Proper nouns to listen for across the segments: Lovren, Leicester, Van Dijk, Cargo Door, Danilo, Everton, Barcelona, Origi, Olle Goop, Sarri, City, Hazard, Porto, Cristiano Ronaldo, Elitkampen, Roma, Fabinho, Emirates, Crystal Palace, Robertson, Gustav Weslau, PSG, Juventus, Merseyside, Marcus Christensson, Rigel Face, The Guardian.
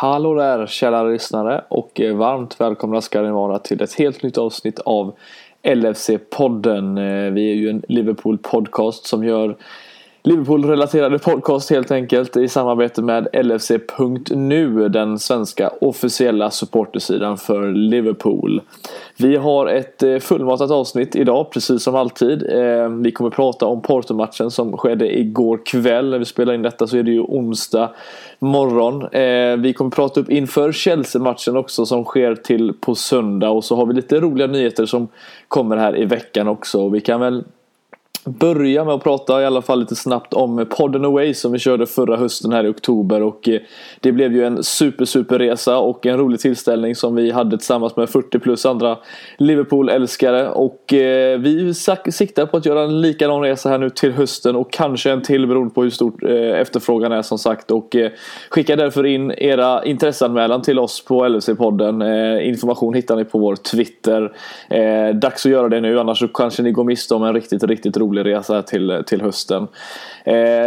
Hallå där kära lyssnare och varmt välkomna ska ni vara till ett helt nytt avsnitt av LFC-podden. Vi är ju en Liverpool-podcast som gör Liverpool-relaterade podcast helt enkelt i samarbete med LFC.nu, den svenska officiella supportersidan för Liverpool. Vi har ett fullmatat avsnitt idag, precis som alltid. Vi kommer prata om Porto-matchen som skedde igår kväll. När vi spelar in detta så är det ju onsdag morgon. Vi kommer prata upp inför Chelsea-matchen också som sker till på söndag. Och så har vi lite roliga nyheter som kommer här i veckan också. Vi kan väl börja med att prata i alla fall lite snabbt om Podden Away som vi körde förra hösten här i oktober, och det blev ju en superresa och en rolig tillställning som vi hade tillsammans med 40 plus andra Liverpool-älskare, och vi siktar på att göra en likadan resa här nu till hösten och kanske en till beroende på hur stor efterfrågan är som sagt, och skicka därför in era intresseanmälan till oss på LFC-podden. Information hittar ni på vår Twitter. Dags att göra det nu, annars så kanske ni går miste om en riktigt rolig resa till hösten.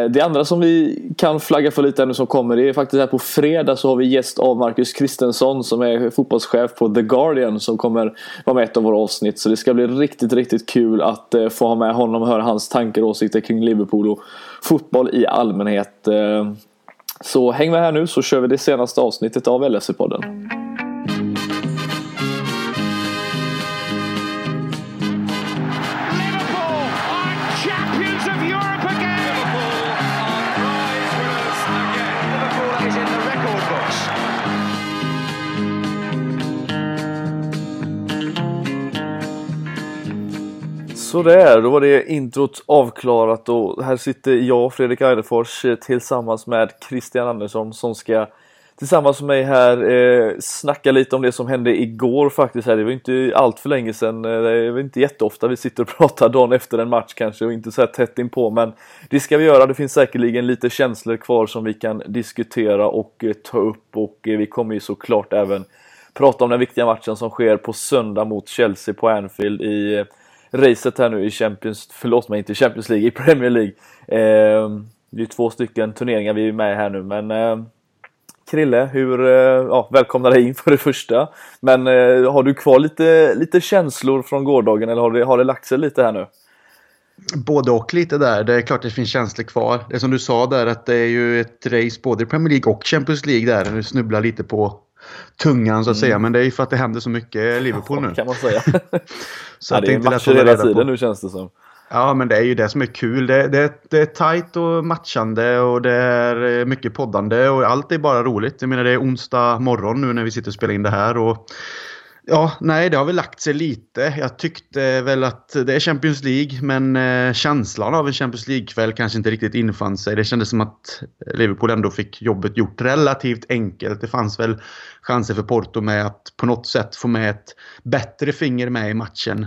Det andra som vi kan flagga för lite nu som kommer, det är faktiskt här på fredag så har vi gäst av Marcus Christensson som är fotbollschef på The Guardian som kommer vara med ett av våra avsnitt, så det ska bli riktigt kul att få ha med honom och höra hans tankar och åsikter kring Liverpool och fotboll i allmänhet. Så häng med här nu så kör vi det senaste avsnittet av LFC-podden. Så där, då var det introt avklarat och här sitter jag, Fredrik Eiderfors, tillsammans med Christian Andersson som ska tillsammans med mig här snacka lite om det som hände igår faktiskt. Det var inte allt för länge sedan, det var inte jätteofta vi sitter och pratar dagen efter en match kanske och inte så här tätt inpå, men det ska vi göra. Det finns säkerligen lite känslor kvar som vi kan diskutera och ta upp, och vi kommer ju såklart även prata om den viktiga matchen som sker på söndag mot Chelsea på Anfield i racet här nu i Champions League, i Premier League. Det är 2 stycken turneringar vi är med här nu, men Krille, välkomna dig in för det första. Men har du kvar lite känslor från gårdagen, eller har det lagt sig lite här nu? Både och lite där, det är klart det finns känslor kvar. Det som du sa där, att det är ju ett race både i Premier League och Champions League där, nu snubblar lite på tungan så att säga, men det är ju för att det händer så mycket Liverpool nu, kan man säga. Så ja, det är inte matcher hela tiden nu känns det som. Ja, men det är ju det som är kul. Det är tajt och matchande och det är mycket poddande och allt är bara roligt. Jag menar, det är onsdag morgon nu när vi sitter och spelar in det här, och ja, nej, det har väl lagt sig lite. Jag tyckte väl att det är Champions League, men känslan av en Champions League-kväll kanske inte riktigt infann sig. Det kändes som att Liverpool ändå fick jobbet gjort relativt enkelt. Det fanns väl chanser för Porto med att på något sätt få med ett bättre finger med i matchen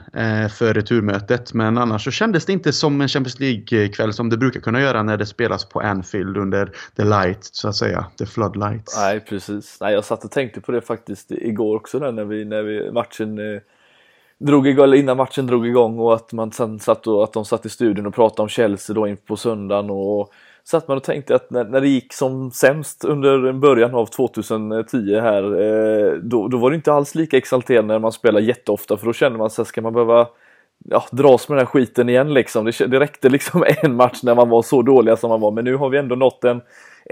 för returmötet. Men annars så kändes det inte som en Champions League-kväll som det brukar kunna göra när det spelas på Anfield under the light, så att säga. The floodlights. Nej, precis. Nej, jag satt och tänkte på det faktiskt igår också där, när vi matchen drog igång, innan matchen drog igång, och att man sen satt i studion och pratade om Chelsea då in på söndagen, och satt man och tänkte att när det gick som sämst under början av 2010 här, då var det inte alls lika exalterande när man spelar jätteofta, för då känner man så här, ska man behöva dras med den här skiten igen liksom. Det räckte liksom en match när man var så dåliga som man var, men nu har vi ändå nått en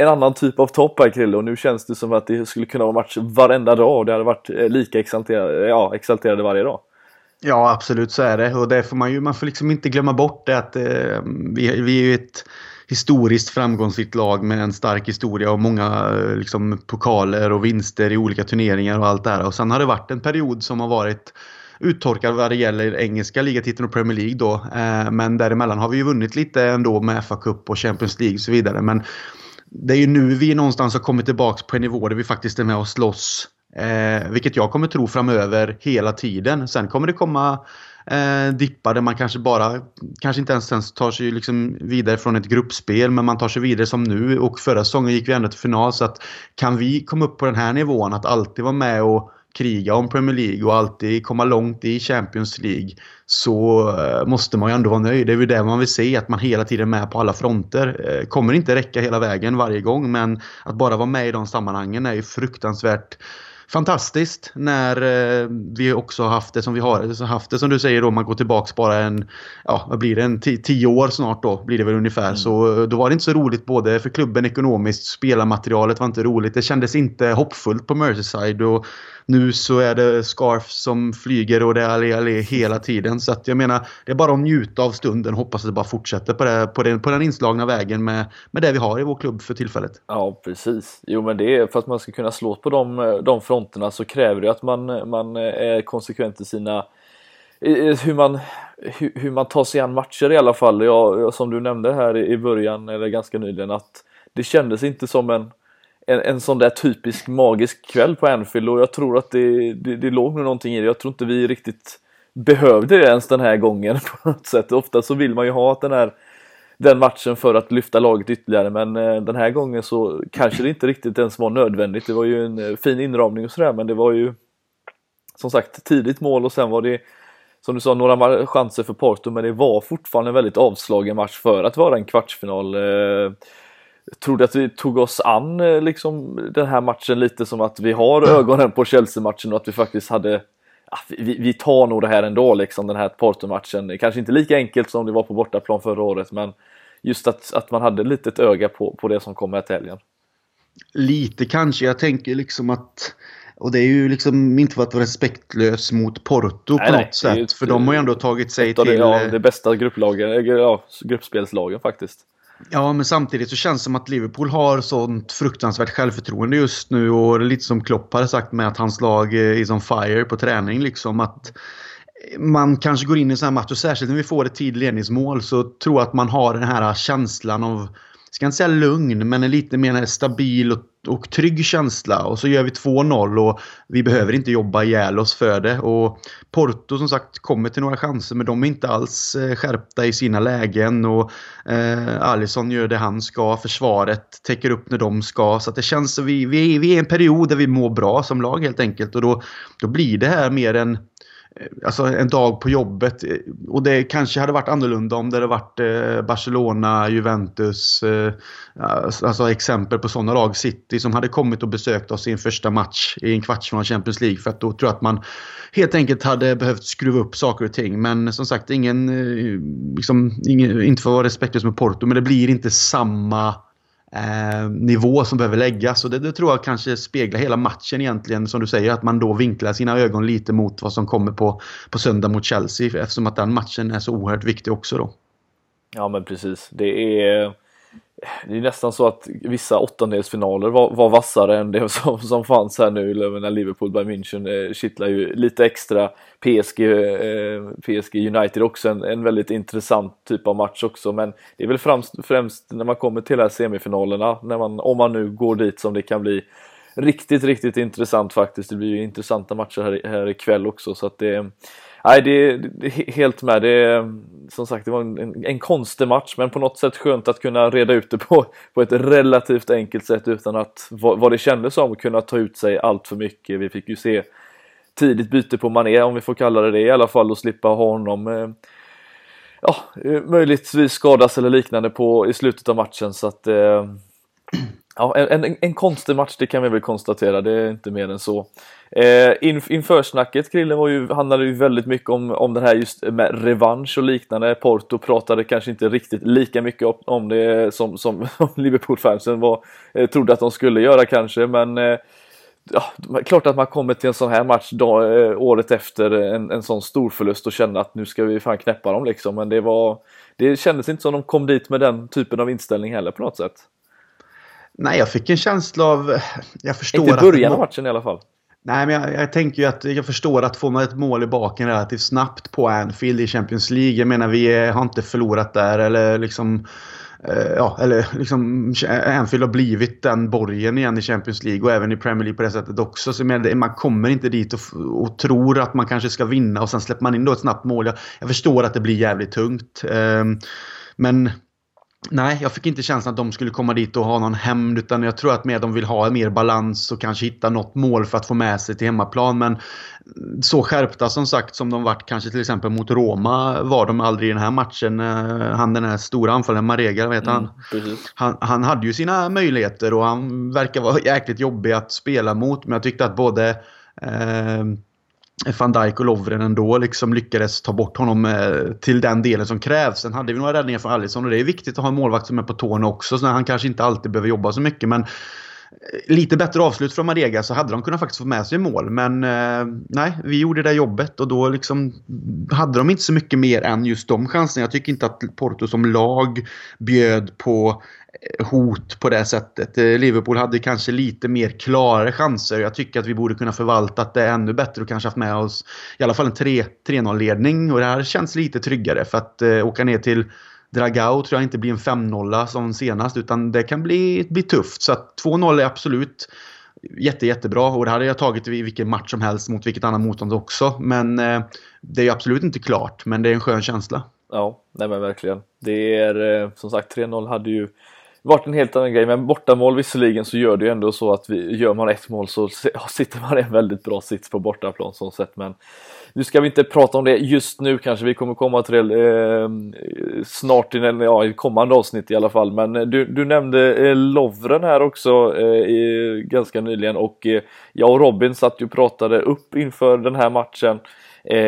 annan typ av topp här, Krille, och nu känns det som att det skulle kunna vara match varenda dag och det hade varit lika exalterade varje dag. Ja, absolut, så är det, och det får man får liksom inte glömma bort det, att vi är ju ett historiskt framgångsrikt lag med en stark historia och många liksom pokaler och vinster i olika turneringar och allt det här, och sen har det varit en period som har varit uttorkad vad det gäller engelska ligatiteln och Premier League då, men däremellan har vi ju vunnit lite ändå med FA Cup och Champions League och så vidare, men det är ju nu vi någonstans har kommit tillbaka på en nivå där vi faktiskt är med och slåss, vilket jag kommer tro framöver hela tiden. Sen kommer det komma dippar där man kanske inte ens tar sig liksom vidare från ett gruppspel, men man tar sig vidare som nu, och förra säsongen gick vi ändå till final, så att kan vi komma upp på den här nivån att alltid vara med och kriga om Premier League och alltid komma långt i Champions League, så måste man ju ändå vara nöjd. Det är ju det man vill se, att man hela tiden är med på alla fronter. Kommer inte räcka hela vägen varje gång, men att bara vara med i de sammanhangen är ju fruktansvärt fantastiskt, när vi också haft det som vi har haft det, som du säger då, man går tillbaks bara vad blir det, 10 år snart då, blir det väl ungefär, så då var det inte så roligt både för klubben ekonomiskt, spelarmaterialet var inte roligt, det kändes inte hoppfullt på Merseyside, och nu så är det scarf som flyger och det är allé hela tiden, så att jag menar, det är bara att njuta av stunden, hoppas att det bara fortsätter på den inslagna vägen med det vi har i vår klubb för tillfället. Ja, precis. Jo, men det är för att man ska kunna slå på de fronterna, så kräver det att man är konsekvent i sina hur man tar sig an matcher i alla fall. Jag, som du nämnde här i början, eller ganska nyligen, att det kändes inte som en sån där typisk magisk kväll på Anfield, och jag tror att det låg någonting i det. Jag tror inte vi riktigt behövde det ens den här gången på något sätt. Ofta så vill man ju ha den matchen för att lyfta laget ytterligare, men den här gången så kanske det inte riktigt ens var nödvändigt. Det var ju en fin inramning och sådär, men det var ju som sagt tidigt mål, och sen var det, som du sa, några chanser för Porto, men det var fortfarande en väldigt avslagen match för att vara en kvartsfinal. Trodde att vi tog oss an liksom den här matchen lite som att vi har ögonen på Chelsea-matchen, och att vi faktiskt hade, vi tar nog det här ändå liksom, den här Porto-matchen. Kanske inte lika enkelt som det var på bortaplan förra året, men just att man hade lite ett öga på det som kom här till helgen. Lite kanske, jag tänker liksom att, och det är ju liksom inte för att vara respektlös mot Porto på något sätt, för de har ju ändå tagit sig till det bästa gruppspelslagen faktiskt. Ja, men samtidigt så känns det som att Liverpool har sånt fruktansvärt självförtroende just nu, och lite som Klopp har sagt med att hans lag är som fire på träning liksom, att man kanske går in i en sån här match, och särskilt när vi får ett tidledningsmål, så tror jag att man har den här känslan av, ska inte säga lugn, men en lite mer stabil och trygg känsla, och så gör vi 2-0 och vi behöver inte jobba ihjäl oss för det. Och Porto som sagt kommer till några chanser, men de är inte alls skärpta i sina lägen, och Alisson gör det han ska, försvaret täcker upp när de ska, så att det känns som vi är i en period där vi mår bra som lag helt enkelt, och då blir det här mer en dag på jobbet. Och det kanske hade varit annorlunda om det hade varit Barcelona, Juventus, alltså exempel på sådana lag, City, som hade kommit och besökt oss i en första match i en kvartsfinal Champions League, för att då tror jag att man helt enkelt hade behövt skruva upp saker och ting. Men som sagt, ingen, inte för att vara respektlös med Porto, men det blir inte samma nivå som behöver läggas, och det tror jag kanske speglar hela matchen egentligen, som du säger, att man då vinklar sina ögon lite mot vad som kommer på söndag mot Chelsea, eftersom att den matchen är så oerhört viktig också då. Ja, men precis, det är nästan så att vissa åttondelsfinaler var vassare än det som fanns här nu, när Liverpool by München kittlar ju lite extra. PSG United också en väldigt intressant typ av match också, men det är väl främst när man kommer till de här semifinalerna, om man nu går dit, som det kan bli riktigt, riktigt intressant faktiskt. Det blir ju intressanta matcher här ikväll också, så att det... Nej, det är helt med. Det, som sagt, det var en konstig match, men på något sätt skönt att kunna reda ut det på ett relativt enkelt sätt, utan att, vad det kändes som, kunna ta ut sig allt för mycket. Vi fick ju se tidigt byte på Mané, om vi får kalla det i alla fall, och slippa ha honom möjligtvis skadas eller liknande i slutet av matchen. Så att, en konstig match, det kan vi väl konstatera, det är inte mer än så. Inför snacket, Krillen, handlade ju väldigt mycket om den här just med revansch och liknande. Porto pratade kanske inte riktigt lika mycket om det som Liverpool-fansen trodde att de skulle göra kanske, men klart att man kommer till en sån här match året efter en sån stor förlust och känner att nu ska vi fan knäppa dem liksom, men det kändes inte som de kom dit med den typen av inställning heller på något sätt. Nej, jag fick en känsla av... Jag förstår inte början av matchen i alla fall. Nej, men jag tänker ju att jag förstår att får man ett mål i baken relativt snabbt på Anfield i Champions League. Jag menar, vi har inte förlorat där, eller liksom... Anfield har blivit den borgen igen i Champions League och även i Premier League på det sättet också, så man kommer inte dit och tror att man kanske ska vinna, och sen släpper man in då ett snabbt mål. Jag förstår att det blir jävligt tungt, men Nej, jag fick inte känslan att de skulle komma dit och ha någon hämnd, utan jag tror att med de vill ha mer balans och kanske hitta något mål för att få med sig till hemmaplan. Men så skärpta som sagt som de varit kanske till exempel mot Roma var de aldrig i den här matchen. Han den här stora anfallaren Marega, vet han hade ju sina möjligheter och han verkar vara jäkligt jobbig att spela mot. Men jag tyckte att både Van Dijk och Lovren ändå liksom lyckades ta bort honom till den delen som krävs. Sen hade vi några räddningar från Alisson och det är viktigt att ha en målvakt som är på tårna också. Så han kanske inte alltid behöver jobba så mycket, men lite bättre avslut från Marega så hade de kunnat faktiskt få med sig mål. Men nej, vi gjorde det där jobbet och då liksom hade de inte så mycket mer än just de chanserna. Jag tycker inte att Porto som lag bjöd på hot på det sättet. Liverpool hade kanske lite mer klara chanser. Jag tycker att vi borde kunna förvaltat det ännu bättre och kanske haft med oss i alla fall en 3-0-ledning. Och det här känns lite tryggare, för att åka ner till Dragao tror jag inte blir en 5-0 som senast, utan det kan bli tufft. Så att 2-0 är absolut jättebra, och det hade jag tagit i vilken match som helst mot vilket annat motstånd också. Men det är ju absolut inte klart, men det är en skön känsla. Ja, nej men verkligen. Det är som sagt 3-0 hade ju varit en helt annan grej, men bortamål visserligen så gör det ju ändå så att gör man ett mål så sitter man i en väldigt bra sits på bortaplan så sätt. Men nu ska vi inte prata om det just nu, kanske vi kommer komma till snart i kommande avsnitt i alla fall. Men du nämnde Lovren här också ganska nyligen, och jag och Robin satt ju och pratade upp inför den här matchen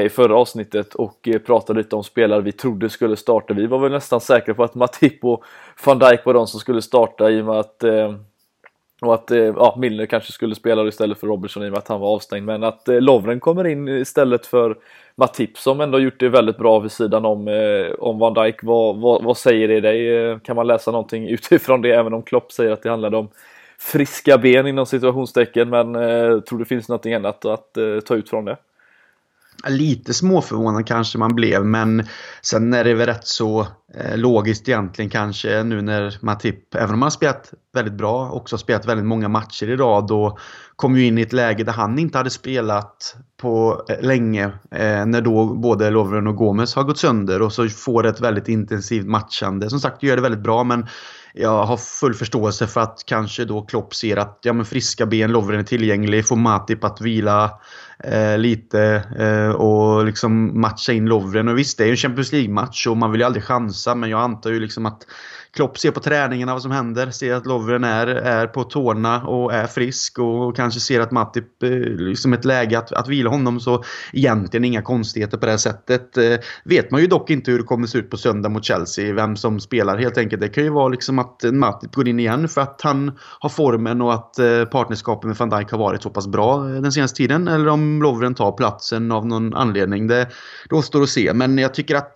i förra avsnittet och pratade lite om spelare vi trodde skulle starta. Vi var väl nästan säkra på att Matip och Van Dijk var de som skulle starta, i och med att Milner kanske skulle spela istället för Robertson i och med att han var avstängd. Men att Lovren kommer in istället för Matip, som ändå gjort det väldigt bra vid sidan om Van Dijk. Vad säger det dig? Kan man läsa någonting utifrån det, även om Klopp säger att det handlade om friska ben inom situationstecken? Men tror det finns någonting annat att ta ut från det? Lite småförvånad kanske man blev, men sen är det väl rätt så logiskt egentligen kanske nu när Matip, även om han spelat väldigt bra, också spelat väldigt många matcher i rad, då kom ju in i ett läge där han inte hade spelat på länge, när då både Lovren och Gomez har gått sönder, och så får ett väldigt intensivt matchande. Som sagt, gör det väldigt bra, men jag har full förståelse för att kanske då Klopp ser att friska ben, Lovren är tillgänglig, får Matip att vila lite och liksom matcha in Lovren. Och visst, det är ju en Champions League-match och man vill ju aldrig chansa, men jag antar ju liksom att Klopp ser på träningarna vad som händer, ser att Lovren är på tårna och är frisk, och kanske ser att Matip liksom ett läge att vila honom. Så egentligen inga konstigheter på det här sättet. Vet man ju dock inte hur det kommer se ut på söndag mot Chelsea, vem som spelar helt enkelt. Det kan ju vara liksom att Matip går in igen för att han har formen och att partnerskapet med Van Dijk har varit så pass bra den senaste tiden, eller om Lovren tar platsen av någon anledning. Det återstår att se, men jag tycker att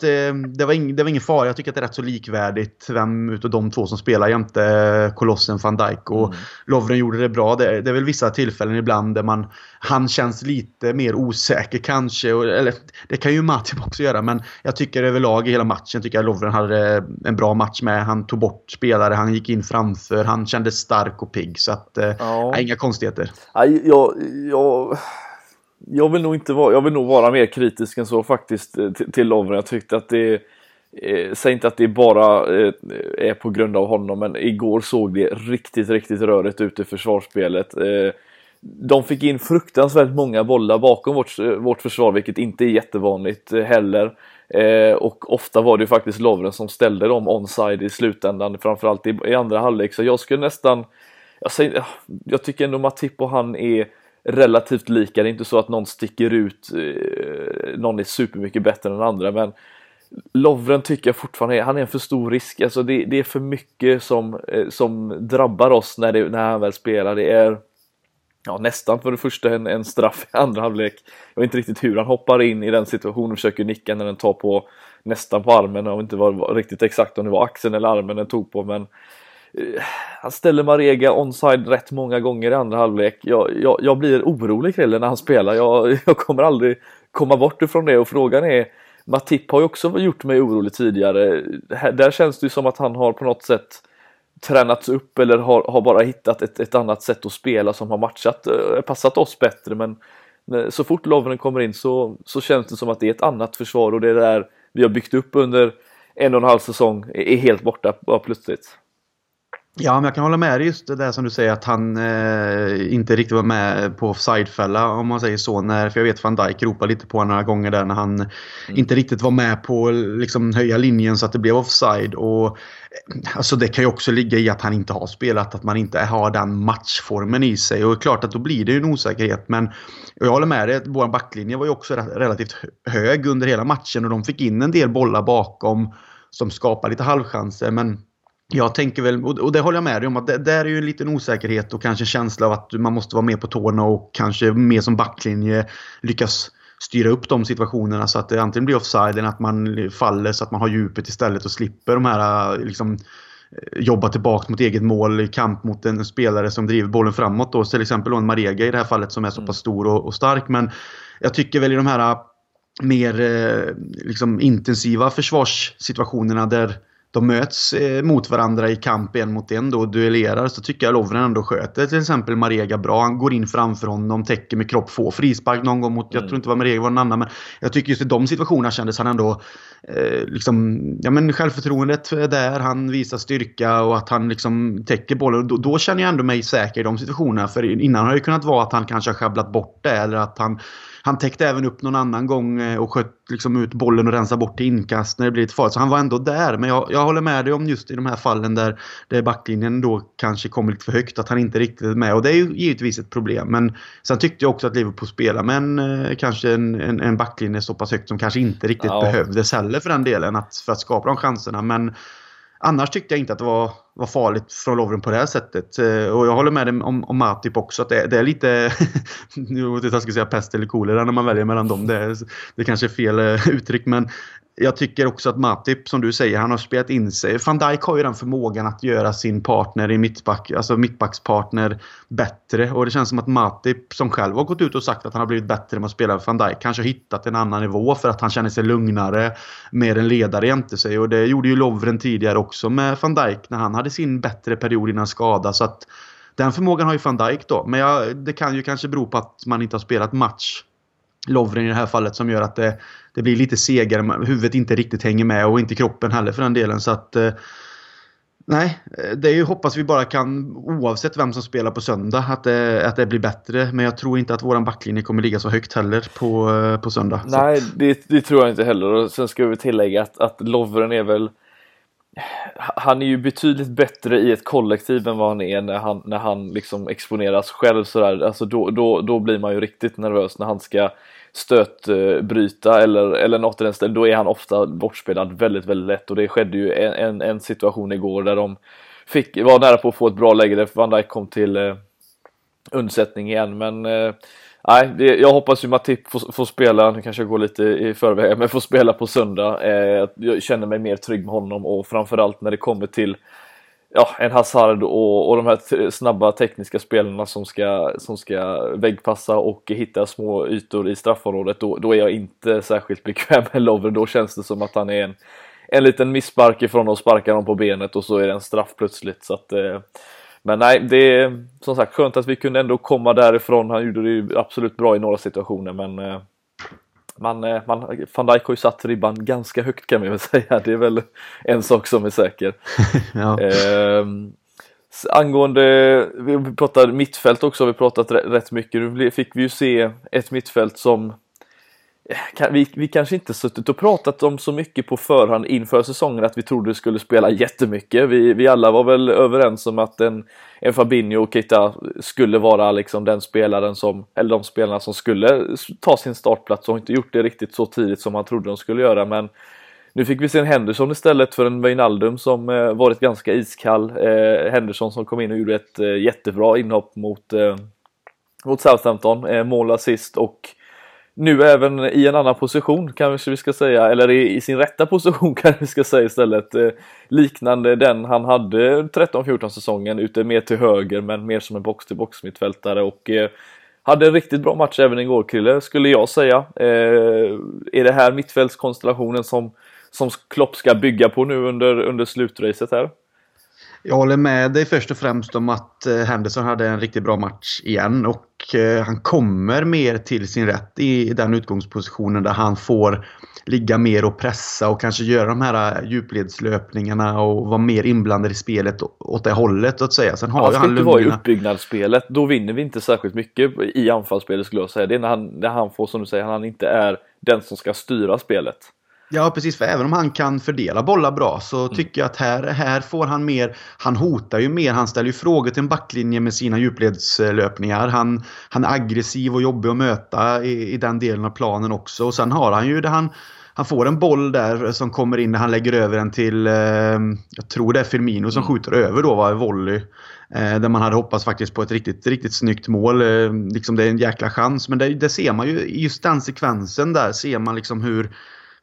det var ingen fara. Jag tycker att det är rätt så likvärdigt vem utav de två som spelar jämte kolossen Van Dijk, och Lovren gjorde det bra. Det är väl vissa tillfällen ibland där han känns lite mer osäker kanske, eller det kan ju Matip också göra, men jag tycker överlag i hela matchen tycker jag Lovren hade en bra match med. Han tog bort spelare, han gick in framför, han kände stark och pigg, så att inga konstigheter. Jag vill nog vara mer kritisk än så faktiskt till Lovren. Jag tyckte att det säg inte att det bara är på grund av honom, men igår såg det riktigt rörigt ut i försvarsspelet. De fick in fruktansvärt många bollar bakom vårt försvar, vilket inte är jättevanligt heller. Och ofta var det faktiskt Lovren som ställde dem onside i slutändan, framförallt i andra halvlek. Så jag skulle nästan... Jag tycker ändå Matip och han är relativt lika. Det är inte så att någon sticker ut, någon är supermycket bättre än den andra, men Lovren tycker jag fortfarande han är en för stor risk. Alltså det är för mycket som drabbar oss när han väl spelar. Det är nästan för det första en straff i andra halvlek. Jag vet inte riktigt hur han hoppar in i den situationen och försöker nicka när den tar på nästan på armen. Jag vet inte var riktigt exakt om det var axeln eller armen den tog på, men han ställer Marega onside rätt många gånger i andra halvlek. Jag blir orolig när han spelar. Jag kommer aldrig komma bort ifrån det, och frågan är, Matip har ju också gjort mig orolig tidigare. Där känns det ju som att han har på något sätt tränats upp, eller har bara hittat ett annat sätt att spela som har passat oss bättre. Men så fort Lovren kommer in så känns det som att det är ett annat försvar, och det är där vi har byggt upp under 1,5 säsong är helt borta bara plötsligt. Ja, men jag kan hålla med dig just det där som du säger, att han inte riktigt var med på offside-fälla, om man säger så. För jag vet Van Dijk ropade lite på några gånger där när han inte riktigt var med på liksom höja linjen så att det blev offside. Och alltså det kan ju också ligga i att han inte har spelat, att man inte har den matchformen i sig. Och klart att då blir det ju en osäkerhet, men jag håller med dig, vår backlinje var ju också relativt hög under hela matchen och de fick in en del bollar bakom som skapade lite halvchanser, men jag tänker väl, och det håller jag med dig om, att det där är ju en liten osäkerhet och kanske känsla av att man måste vara med på tårna och kanske mer som backlinje lyckas styra upp de situationerna så att det antingen blir offside eller att man faller så att man har djupet istället och slipper de här liksom jobba tillbaka mot eget mål i kamp mot en spelare som driver bollen framåt då, till exempel en Marega i det här fallet som är så pass stor och stark. Men jag tycker väl i de här mer liksom intensiva försvarssituationerna där de möts mot varandra i kamp en mot en då, och duellerar, så tycker jag Lovren ändå sköter till exempel Marega bra. Han går in framför honom, täcker med kropp, får frispark någon gång mot, jag tror inte var Marega var någon annan, men jag tycker just i de situationerna kändes han ändå liksom, ja men självförtroendet där, han visar styrka och att han liksom täcker bollen. Då känner jag ändå mig säker i de situationerna, för innan har det ju kunnat vara att han kanske har schabblat bort det, eller att han täckte även upp någon annan gång och sköt liksom ut bollen och rensade bort till inkast när det blev ett farligt. Så han var ändå där. Men jag håller med dig om just i de här fallen där backlinjen då kanske kommer lite för högt, att han inte riktigt är med. Och det är ju givetvis ett problem. Men sen tyckte jag också att Liverpool spelar med kanske en backlinje så pass högt som kanske inte riktigt behövdes heller för den delen för att skapa de chanserna. Men annars tyckte jag inte att det var farligt från Lovren på det här sättet. Och jag håller med dig om Matip också. Att det är lite, jag ska säga pest eller kolera när man väljer mellan dem. Det kanske är fel uttryck. Men jag tycker också att Matip, som du säger, han har spelat in sig. Van Dijk har ju den förmågan att göra sin partner i mittback, alltså mittbackspartner, bättre. Och det känns som att Matip, som själv har gått ut och sagt att han har blivit bättre med att spela för Van Dijk, kanske har hittat en annan nivå för att han känner sig lugnare, mer en ledare jämte sig. Och det gjorde ju Lovren tidigare också med Van Dijk när han hade sin bättre period innan skada. Så att den förmågan har ju Van Dijk då. Men det kan ju kanske bero på att man inte har spelat match, Lovren i det här fallet, som gör att det blir lite segare, huvudet inte riktigt hänger med och inte kroppen heller för den delen. Så att nej, det är ju, hoppas vi bara kan, oavsett vem som spelar på söndag, att det blir bättre. Men jag tror inte att våran backlinje kommer ligga så högt heller på söndag. Nej, det tror jag inte heller. Och sen ska vi tillägga att Lovren är väl, han är ju betydligt bättre i ett kollektiv än vad han är när han liksom exponeras själv sådär. Alltså då blir man ju riktigt nervös när han ska stötbryta eller något i den stilen. Då är han ofta bortspelad väldigt, väldigt lätt. Och det skedde ju en situation igår där de var nära på att få ett bra läge där Van Dijk kom till undsättning igen. Men jag hoppas ju Matip får spela. Nu kanske jag går lite i förväg, men får spela på söndag. Jag känner mig mer trygg med honom, och framförallt när det kommer till en Hazard och de här snabba tekniska spelarna som ska väggpassa och hitta små ytor i straffområdet. Då är jag inte särskilt bekväm med Lovren. Då känns det som att han är en liten misspark ifrån och sparkar honom på benet och så är det en straff plötsligt. Så att men nej, det är som sagt skönt att vi kunde ändå komma därifrån. Han gjorde det ju absolut bra i några situationer, men Van Dijk har ju satt ribban ganska högt, kan man väl säga. Det är väl en sak som är säker. Ja. Angående, vi pratade mittfält också, har vi pratat rätt mycket. Nu fick vi ju se ett mittfält som vi kanske inte suttit och pratat om så mycket på förhand inför säsongen, att vi trodde det skulle spela jättemycket. Vi alla var väl överens om att en Fabinho och Keita skulle vara liksom den spelaren eller de spelarna som skulle ta sin startplats, och har inte gjort det riktigt så tidigt som man trodde de skulle göra. Men nu fick vi se en Henderson istället för en Wijnaldum som varit ganska iskall. Henderson som kom in och gjorde ett jättebra inhopp mot Southampton, mål, assist, och nu även i en annan position, kanske vi ska säga, eller i sin rätta position kanske vi ska säga istället, liknande den han hade 13-14 säsongen, ute mer till höger men mer som en box-till-box mittfältare, och hade en riktigt bra match även igår, Krille, skulle jag säga. Är det här mittfältskonstellationen som Klopp ska bygga på nu under slutracet här? Jag håller med dig först och främst om att Henderson hade en riktigt bra match igen, och och han kommer mer till sin rätt i den utgångspositionen där han får ligga mer och pressa och kanske göra de här djupledslöpningarna och vara mer inblandad i spelet åt det hållet att säga. Sen har han ska inte vara i uppbyggnadsspelet, då vinner vi inte särskilt mycket i anfallsspelet skulle jag säga. Det är när han får, som du säger, han inte är den som ska styra spelet. Ja, precis. För även om han kan fördela bollar bra så tycker jag att här får han mer. Han hotar ju mer. Han ställer ju frågor till en backlinje med sina djupledslöpningar. Han är aggressiv och jobbig att möta i den delen av planen också. Och sen har han ju det han får en boll där som kommer in när han lägger över den till, jag tror det är Firmino som skjuter över då, var volley. Där man hade hoppats faktiskt på ett riktigt, riktigt snyggt mål. Liksom det är en jäkla chans. Men det ser man ju, just den sekvensen där ser man liksom hur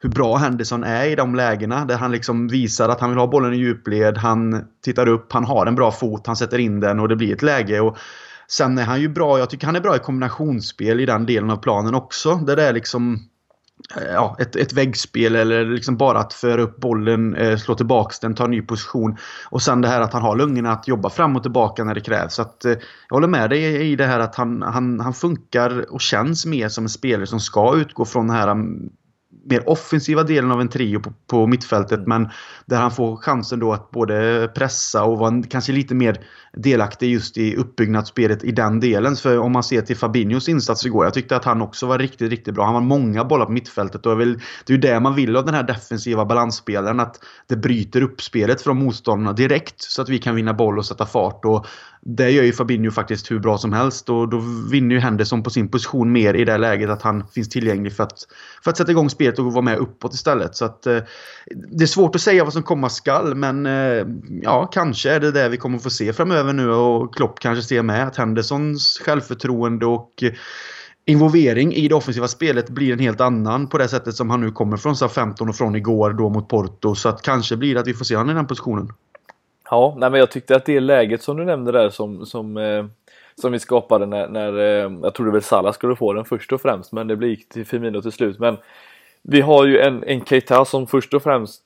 bra Henderson är i de lägena där han liksom visar att han vill ha bollen i djupled, han tittar upp, han har en bra fot, han sätter in den och det blir ett läge. Och sen är han ju bra, jag tycker han är bra i kombinationsspel i den delen av planen också, där det är liksom ett väggspel eller liksom bara att föra upp bollen, slå tillbaka den, ta en ny position. Och sen det här att han har lungorna att jobba fram och tillbaka när det krävs. Så att, jag håller med dig i det här att han funkar och känns mer som en spelare som ska utgå från den här mer offensiva delen av en trio på mittfältet, men där han får chansen då att både pressa och vara kanske lite mer delaktig just i uppbyggnadsspelet i den delen. För om man ser till Fabinhos insats igår, jag tyckte att han också var riktigt, riktigt bra. Han har många bollar på mittfältet och det är ju det man vill av den här defensiva balansspelaren, att det bryter upp spelet från motståndarna direkt så att vi kan vinna boll och sätta fart. Och det gör ju Fabinho faktiskt hur bra som helst, och då vinner ju Henderson på sin position mer i det läget att han finns tillgänglig för att sätta igång spelet och vara med uppåt istället. Så att, det är svårt att säga vad som komma skall, men ja, kanske är det där vi kommer få se framöver nu, och Klopp kanske ser med att Hendersons självförtroende och involvering i det offensiva spelet blir en helt annan på det sättet som han nu kommer från SA15 och från igår då mot Porto, så att kanske blir det att vi får se han i den positionen. Ja, nej, men jag tyckte att det läget som du nämnde där som vi skapade när jag trodde väl Sala skulle få den först och främst, men det gick till Firmino till slut. Men vi har ju en Keita som först och främst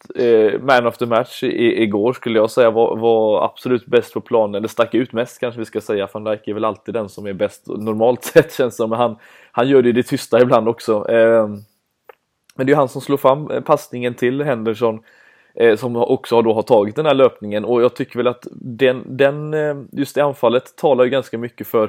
man of the match igår skulle jag säga var absolut bäst på planen, eller stack ut mest kanske vi ska säga. Van Dijk är väl alltid den som är bäst normalt sett känns som, men han gör det i det tysta ibland också. Men det är ju han som slår fram passningen till Henderson, som också då har tagit den här löpningen. Och jag tycker väl att just det anfallet talar ju ganska mycket för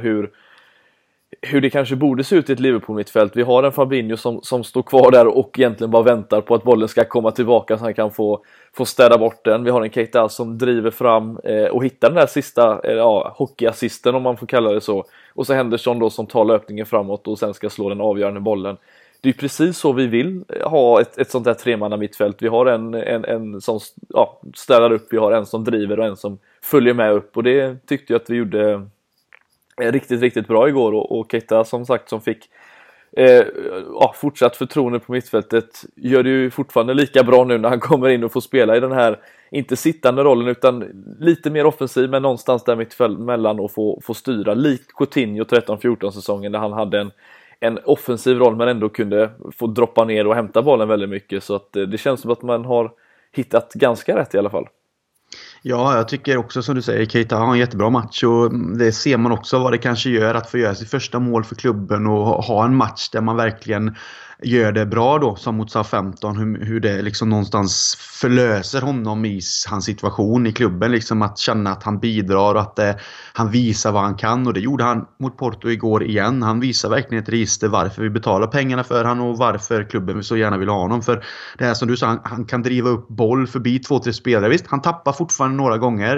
hur det kanske borde se ut i ett Liverpool-mittfält. Vi har en Fabinho som står kvar där och egentligen bara väntar på att bollen ska komma tillbaka så han kan få städa bort den. Vi har en Keita som driver fram och hittar den där sista hockeyassisten, om man får kalla det så. Och så Henderson då som tar löpningen framåt och sen ska slå den avgörande bollen. Det är precis så vi vill ha ett sånt där tremanna mittfält. Vi har en som ställer upp, vi har en som driver och en som följer med upp. Och det tyckte jag att vi gjorde riktigt, riktigt bra igår. Och Keita som sagt som fick fortsatt förtroende på mittfältet, gör det ju fortfarande lika bra nu när han kommer in och får spela i den här, inte sittande rollen utan lite mer offensiv, men någonstans där mittfält mellan och få styra. Likt Coutinho 13-14 säsongen där han hade en offensiv roll men ändå kunde få droppa ner och hämta bollen väldigt mycket. Så att det känns som att man har hittat ganska rätt i alla fall. Ja, jag tycker också som du säger, Keita har en jättebra match, och det ser man också vad det kanske gör att få göra sitt första mål för klubben och ha en match där man verkligen gör det bra då, som mot SA15, hur det liksom någonstans förlöser honom i hans situation i klubben, liksom att känna att han bidrar och att han visar vad han kan. Och det gjorde han mot Porto igår igen. Han visar verkligen ett register varför vi betalar pengarna för han och varför klubben så gärna vill ha honom. För det här som du sa, han kan driva upp boll förbi 2-3 spelare. Visst, han tappar fortfarande några gånger.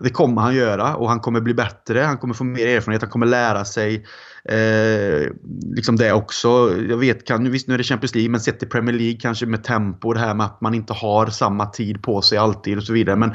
Det kommer han göra, och han kommer bli bättre. Han kommer få mer erfarenhet, han kommer lära sig liksom det också. Jag vet, visst nu är det Champions League, men sett i Premier League kanske med tempo, det här med att man inte har samma tid på sig alltid och så vidare. Men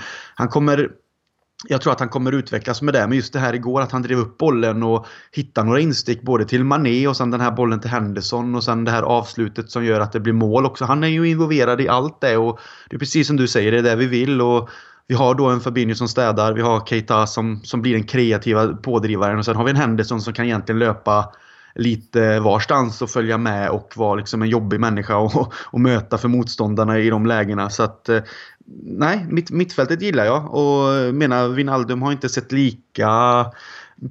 jag tror att han kommer utvecklas med det. Men just det här igår att han drev upp bollen och hittade några instick både till Mané och sen den här bollen till Henderson och sen det här avslutet som gör att det blir mål också. Han är ju involverad i allt det, och det är precis som du säger, det är det vi vill. Och vi har då en Fabinho som städar, vi har Keita som blir den kreativa pådrivaren, och sen har vi en Henderson som kan egentligen löpa lite varstans och följa med och vara liksom en jobbig människa och möta för motståndarna i de lägena. Så att nej, mittfältet gillar jag, och menar Wijnaldum har inte sett lika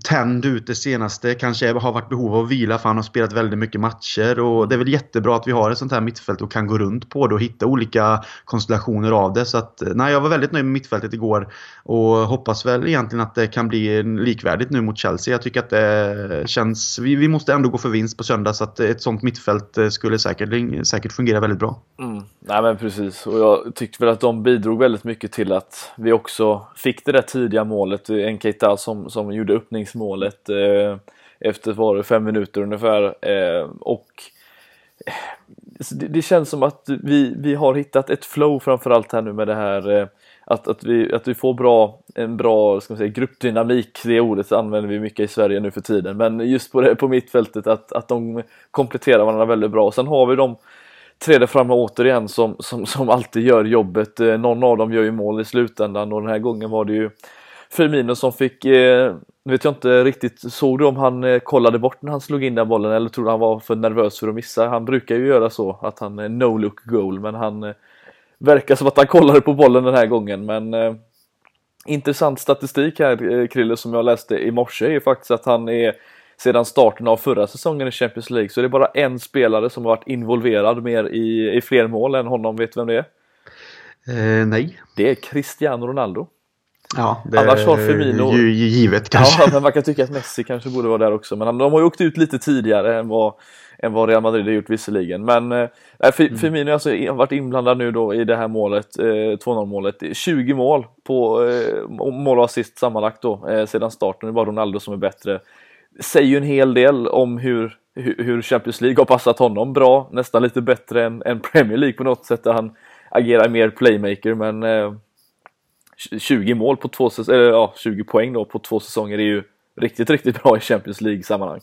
tänd ut det senaste, kanske har varit behov av att vila för han har spelat väldigt mycket matcher, och det är väl jättebra att vi har ett sånt här mittfält och kan gå runt på det och hitta olika konstellationer av det. Så att, nej, jag var väldigt nöjd med mittfältet igår och hoppas väl egentligen att det kan bli likvärdigt nu mot Chelsea. Jag tycker att det känns, vi måste ändå gå för vinst på söndag, så att ett sånt mittfält skulle säkert fungera väldigt bra. Nej men precis, och jag tyckte väl att de bidrog väldigt mycket till att vi också fick det där tidiga målet, en Keita som gjorde öppningsmålet efter var det 5 minuter ungefär, och det känns som att vi har hittat ett flow framförallt här nu med det här att vi får en bra ska man säga, gruppdynamik. Det ordet använder vi mycket i Sverige nu för tiden, men just på mittfältet att de kompletterar varandra väldigt bra. Och sen har vi de tre där framme återigen som alltid gör jobbet. Någon av dem gör ju mål i slutändan, och den här gången var det ju Firmino som fick, vet jag inte riktigt, såg du om han kollade bort när han slog in den bollen, eller trodde han var för nervös för att missa? Han brukar ju göra så att han no-look goal, men han verkar som att han kollade på bollen den här gången. Men intressant statistik här, Krille, som jag läste i morse är faktiskt att han är, sedan starten av förra säsongen i Champions League, så är det bara en spelare som har varit involverad mer i fler mål än honom. Vet du vem det är? Nej. Det är Cristiano Ronaldo. Ja, det annars har Firmino ju givet kanske. Ja, men man kan tycka att Messi kanske borde vara där också, men de har ju åkt ut lite tidigare än vad Real Madrid har gjort visserligen. Men Firmino alltså har varit inblandad nu då i det här målet, 2-0-målet. 20 mål på mål och assist sammanlagt då sedan starten. Det är bara Ronaldo som är bättre. Säger ju en hel del om hur Champions League har passat honom bra, nästan lite bättre än Premier League på något sätt, där han agerar mer playmaker. Men 20 mål på 20 poäng då på 2 säsonger är ju riktigt, riktigt bra i Champions League-sammanhang.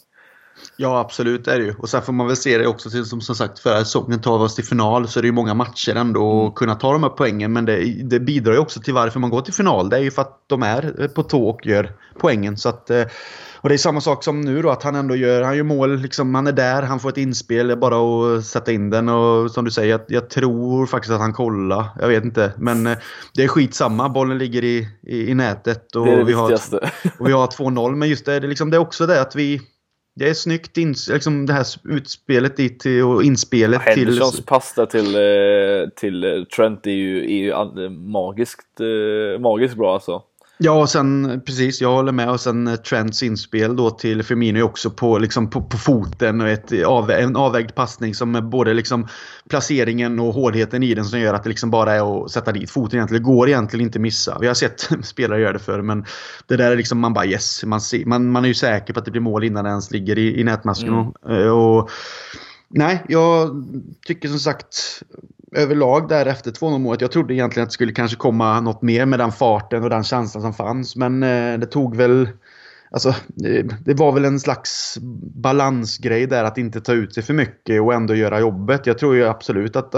Ja, absolut är det ju. Och sen får man väl se det också till, som sagt, för att säsongen tar oss till final, så är det ju många matcher ändå att kunna ta de här poängen. Men det bidrar ju också till varför man går till final. Det är ju för att de är på tå och gör poängen. Så att, och det är samma sak som nu då, att han ändå gör, han gör mål, liksom, han är där, han får ett inspel, bara att sätta in den. Och som du säger, jag tror faktiskt att han kollar, jag vet inte, men det är skitsamma, bollen ligger i nätet, och det är det viktigaste. Vi har 2-0, men just det är också det att vi... Det är snyggt liksom det här utspelet dit och inspelet till... Hendersons pass där till Trent är ju magiskt bra alltså. Ja, och sen precis, jag håller med, och sen Trents inspel då till Firmino också på foten, och en avvägd passning som är både liksom placeringen och hårdheten i den som gör att det liksom bara är att sätta dit foten egentligen. Det går egentligen inte missa. Vi har sett spelare göra det förr, men det där är liksom, man bara yes, man är ju säker på att det blir mål innan det ens ligger i nätmasken. Och nej, jag tycker som sagt överlag där efter 2-0-målet, jag trodde egentligen att det skulle kanske komma något mer med den farten och den känslan som fanns, men det tog väl, alltså det var väl en slags balansgrej där, att inte ta ut sig för mycket och ändå göra jobbet. Jag tror ju absolut att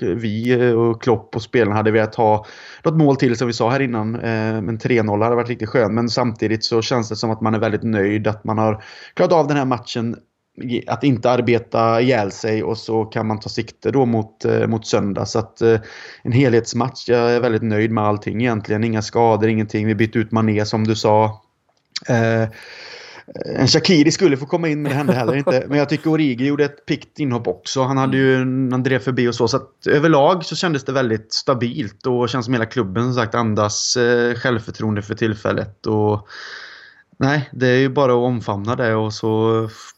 vi och Klopp och spelarna hade velat ha något mål till, som vi sa här innan, men 3-0 hade varit riktigt skön, men samtidigt så känns det som att man är väldigt nöjd att man har klarat av den här matchen, att inte arbeta ihjäl sig, och så kan man ta sikte då mot söndag. Så att en helhetsmatch, jag är väldigt nöjd med allting egentligen, inga skador, ingenting, vi bytte ut Mané som du sa, en Shaqiri skulle få komma in, men det hände heller inte. Men jag tycker Origi gjorde ett pickt inhopp också. Han drev förbi och så att överlag så kändes det väldigt stabilt, och känns som hela klubben som sagt andas självförtroende för tillfället. Och nej, det är ju bara att omfamna det, och så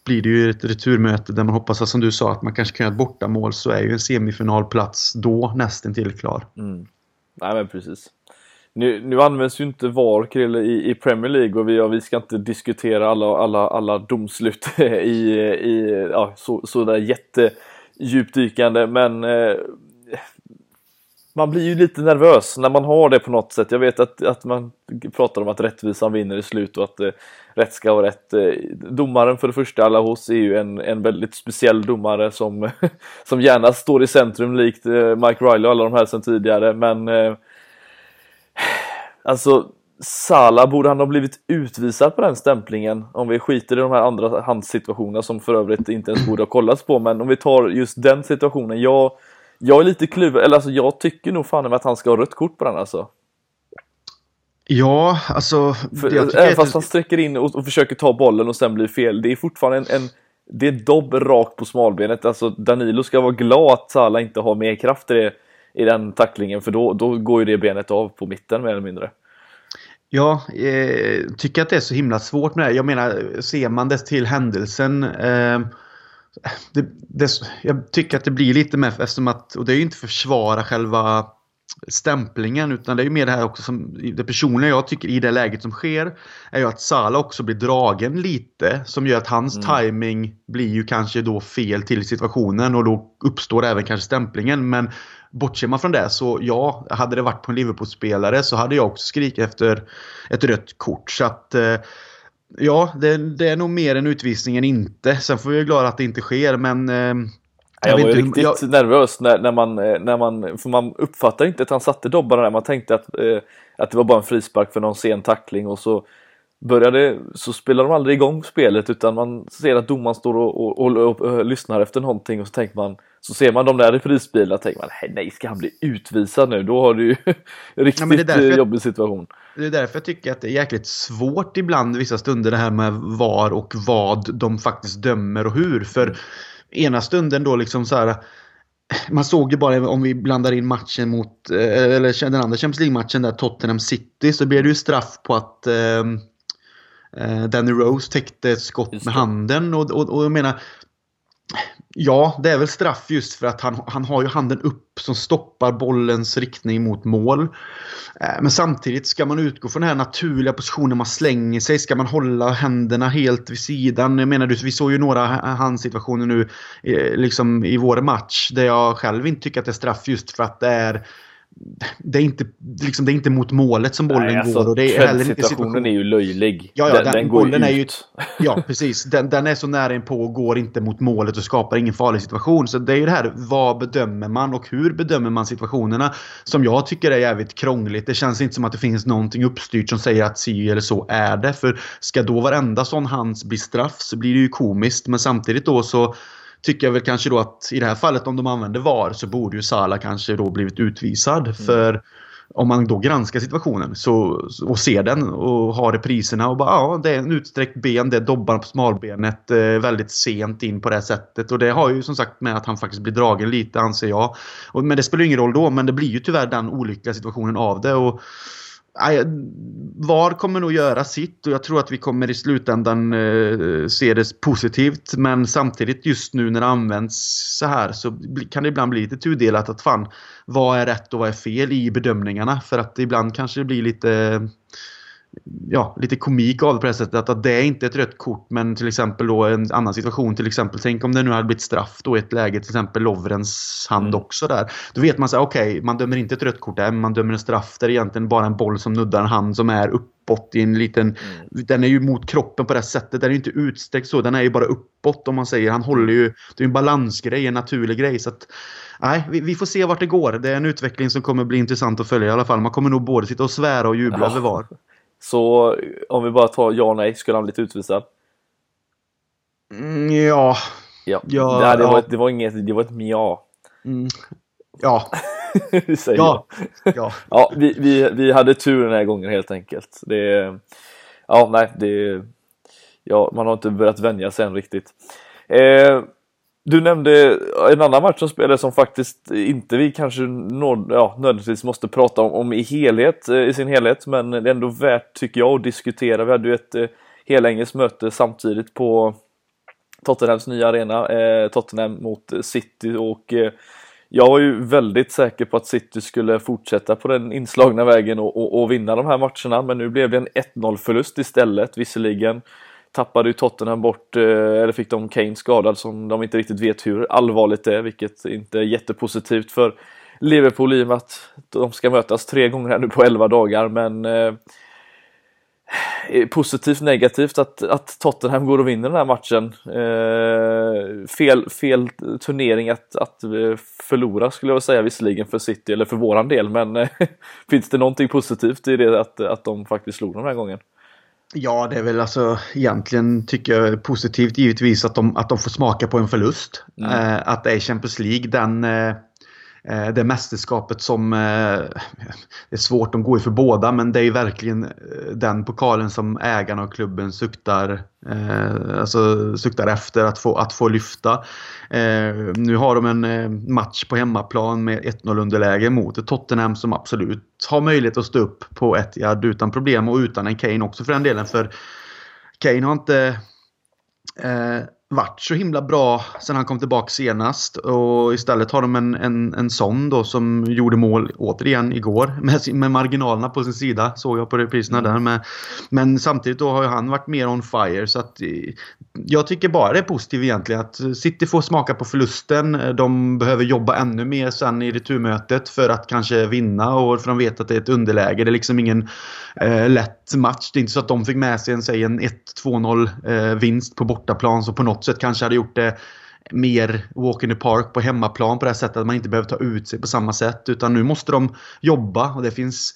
blir det ju ett returmöte där man hoppas, som du sa, att man kanske kan göra ett bortamål, så är ju en semifinalplats då nästan tillklar. Nej men precis. Nu används ju inte VAR, Krille, i Premier League, och vi ska inte diskutera alla domslut så där jättedjupdykande, men man blir ju lite nervös när man har det på något sätt. Jag vet att man pratar om att rättvisan vinner i slut, och att rätt ska vara rätt. Domaren för det första, Alahos, är ju en väldigt speciell domare som gärna står i centrum, likt Mike Riley och alla de här sedan tidigare. Men alltså, Sala, borde han ha blivit utvisad på den stämplingen? Om vi skiter i de här andra handsituationerna som för övrigt inte ens borde ha kollats på, men om vi tar just den situationen, jag är lite kluven, eller alltså jag tycker nog fan att han ska ha rött kort på den alltså. Ja, alltså... Även fast han sträcker in och försöker ta bollen och sen blir fel. Det är fortfarande det är dobb rakt på smalbenet. Alltså Danilo ska vara glad att Sala inte har mer kraft i den tacklingen. För då går ju det benet av på mitten mer eller mindre. Ja, tycker att det är så himla svårt med det. Jag menar, ser man det till händelsen... jag tycker att det blir lite mer eftersom att, och det är ju inte försvara själva stämplingen, utan det är ju mer det här också som det personliga jag tycker i det läget som sker är ju att Sala också blir dragen lite, som gör att hans timing blir ju kanske då fel till situationen, och då uppstår även kanske stämplingen. Men bortser man från det så ja, hade det varit på en Liverpool-spelare så hade jag också skrikit efter ett rött kort. Så att ja, det är nog mer en utvisning än inte. Sen får vi ju glada att det inte sker, men... jag var ju riktigt nervös när man... För man uppfattar inte att han satte dobbarna där. Man tänkte att det var bara en frispark för någon sen tackling. Och så så spelar de aldrig igång spelet, utan man ser att domaren står och lyssnar efter någonting. Och så tänker man... Så ser man de där i prisbilar och tänker man, nej, ska han bli utvisad nu? Då har du ju riktigt jobbig situation. Det är därför jag tycker att det är jäkligt svårt ibland vissa stunder det här med var och vad de faktiskt dömer och hur. För ena stunden då liksom så här, man såg ju bara om vi blandar in matchen mot, eller den andra Champions League-matchen där Tottenham City, så blir det ju straff på att... Danny Rose täckte ett skott med handen och jag menar... Ja, det är väl straff just för att han har ju handen upp som stoppar bollens riktning mot mål. Men samtidigt ska man utgå från den här naturliga positionen man slänger sig. Ska man hålla händerna helt vid sidan? Jag menar, vi såg ju några handsituationer nu liksom i vår match där jag själv inte tycker att det är straff just för att det är inte liksom, det är inte mot målet som bollen går, och det är heller inte situationen är ju löjlig. Ja, den går bollen ut. Är ju ja, precis. Den är så nära inpå och går inte mot målet och skapar ingen farlig situation. Så det är ju det här, vad bedömer man och hur bedömer man situationerna, som jag tycker är jävligt krångligt. Det känns inte som att det finns någonting uppstyrt som säger att si eller så är det, för ska då varenda sån hands bli straff så blir det ju komiskt. Men samtidigt då så tycker jag väl kanske då att i det här fallet, om de använder VAR, så borde ju Sala kanske då blivit utvisad. För om man då granskar situationen och ser den och har repriserna och bara det är en utsträckt ben, det är dobbarna på smalbenet väldigt sent in på det här sättet. Och det har ju som sagt med att han faktiskt blir dragen lite, anser jag. Men det spelar ingen roll då, men det blir ju tyvärr den olyckliga situationen av det. Och VAR kommer nog göra sitt, och jag tror att vi kommer i slutändan se det positivt. Men samtidigt just nu när det används så här så kan det ibland bli lite tudelat, att fan, vad är rätt och vad är fel i bedömningarna. För att ibland kanske det blir lite komik av det på det sättet, att det är inte ett rött kort, men till exempel då en annan situation, till exempel tänk om det nu hade blivit straff då i ett läge, till exempel Lovrens hand också där, då vet man så här, okej, man dömer inte ett rött kort där, men man dömer en straff där egentligen bara en boll som nuddar en hand som är uppåt i en liten, den är ju mot kroppen på det sättet, den är ju inte utsträckt så, den är ju bara uppåt, om man säger, han håller ju, det är en balansgrej, en naturlig grej. Så att nej, vi får se vart det går. Det är en utveckling som kommer bli intressant att följa i alla fall. Man kommer nog både sitta och svära och jubla över VAR. Så om vi bara tar ja, nej, skulle han bli utvisad? Ja. Nej, det var inget, det var ett mja. Ja. Vi säger ja. Ja, vi hade tur den här gången helt enkelt. Man har inte börjat vänja sig än riktigt. Du nämnde en annan match som spelade som faktiskt inte vi kanske nödvändigtvis måste prata om i sin helhet, men det är ändå värt, tycker jag, att diskutera. Vi hade ju ett helengelskt möte samtidigt på Tottenhams nya arena, Tottenham mot City, och jag var ju väldigt säker på att City skulle fortsätta på den inslagna vägen och vinna de här matcherna, men nu blev det en 1-0-förlust istället. Visserligen tappade ju Tottenham bort, eller fick de Kane skadad som de inte riktigt vet hur allvarligt det är, vilket inte är jättepositivt för Liverpool i och med att de ska mötas 3 gånger här nu på 11 dagar. Men positivt negativt att Tottenham går och vinner den här matchen. Fel turnering att förlora, skulle jag säga, visserligen för City eller för våran del, men finns det någonting positivt i det att de faktiskt slog den här gången? Ja, det är väl alltså egentligen, tycker jag, positivt givetvis att de får smaka på en förlust. Att det är Champions League, den det mästerskapet som det är svårt, de går ju för båda, men det är ju verkligen den pokalen som ägarna och klubben suktar efter att få lyfta. Nu har de en match på hemmaplan med 1-0 underläge mot Tottenham som absolut har möjlighet att stå upp på Etihad utan problem och utan en Kane också för den delen, för Kane har inte varit så himla bra sen han kom tillbaka senast, och istället har de en sån då som gjorde mål återigen igår med marginalerna på sin sida, såg jag på repriserna där, men samtidigt då har ju han varit mer on fire, så att jag tycker bara det är positivt egentligen att City får smaka på förlusten. De behöver jobba ännu mer sen i returmötet för att kanske vinna, och för de vet att det är ett underläge, det är liksom ingen lätt match, det är inte så att de fick med sig en 1-2-0 vinst på bortaplan, så på något sätt kanske hade gjort det mer walk in the park på hemmaplan på det här sättet, att man inte behöver ta ut sig på samma sätt, utan nu måste de jobba, och det finns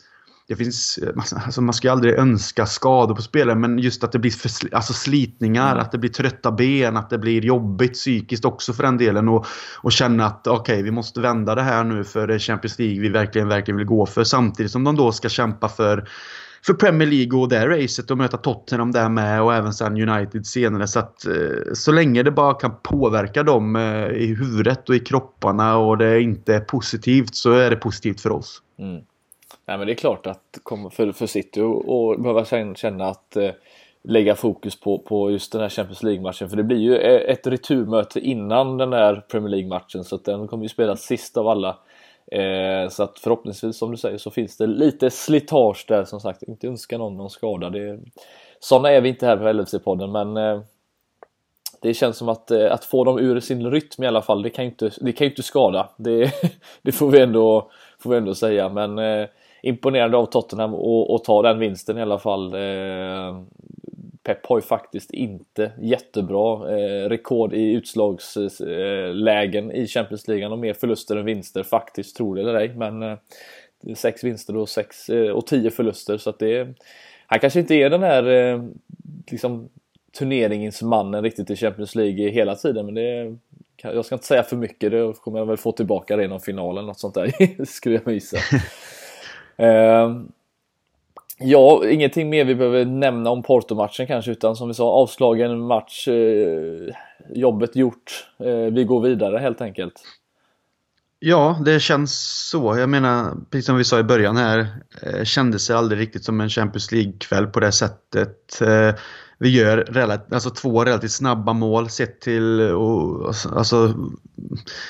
alltså man ska ju aldrig önska skador på spelare, men just att det blir slitningar, att det blir trötta ben, att det blir jobbigt psykiskt också för den delen, och känna att okej, vi måste vända det här nu för Champions League vi verkligen vill gå för, samtidigt som de då ska kämpa för Premier League och det här racet och möta Tottenham där med, och även sen United senare, så att så länge det bara kan påverka dem i huvudet och i kropparna och det är inte positivt, så är det positivt för oss. Mm. Nej, men det är klart att för City och behöva känna att lägga fokus på just den här Champions League-matchen, för det blir ju ett returmöte innan den här Premier League-matchen, så att den kommer ju spelas sist av alla. Så att förhoppningsvis, som du säger, så finns det lite slitage där, som sagt, inte önska någon skada. Sådana är vi inte här på LFC-podden, men det känns som att få dem ur sin rytm i alla fall, det kan ju inte skada. Det får vi ändå säga, men imponerande av Tottenham och ta den vinsten i alla fall. Pep har ju faktiskt inte jättebra rekord i utslagslägen i Champions League och mer förluster än vinster faktiskt, tror det eller ej, men 6 vinster och 10 förluster, så att han kanske inte är den här liksom turneringens mannen riktigt i Champions League hela tiden, men jag ska inte säga för mycket, det kommer jag väl få tillbaka redan finalen, något sånt där skulle jag visa. Ja, ingenting mer vi behöver nämna om Porto-matchen kanske, utan som vi sa, avslagen match, jobbet gjort, vi går vidare helt enkelt. Ja, det känns så. Jag menar, precis som vi sa i början här, kändes det aldrig riktigt som en Champions League-kväll på det sättet. Vi gör två relativt snabba mål sett till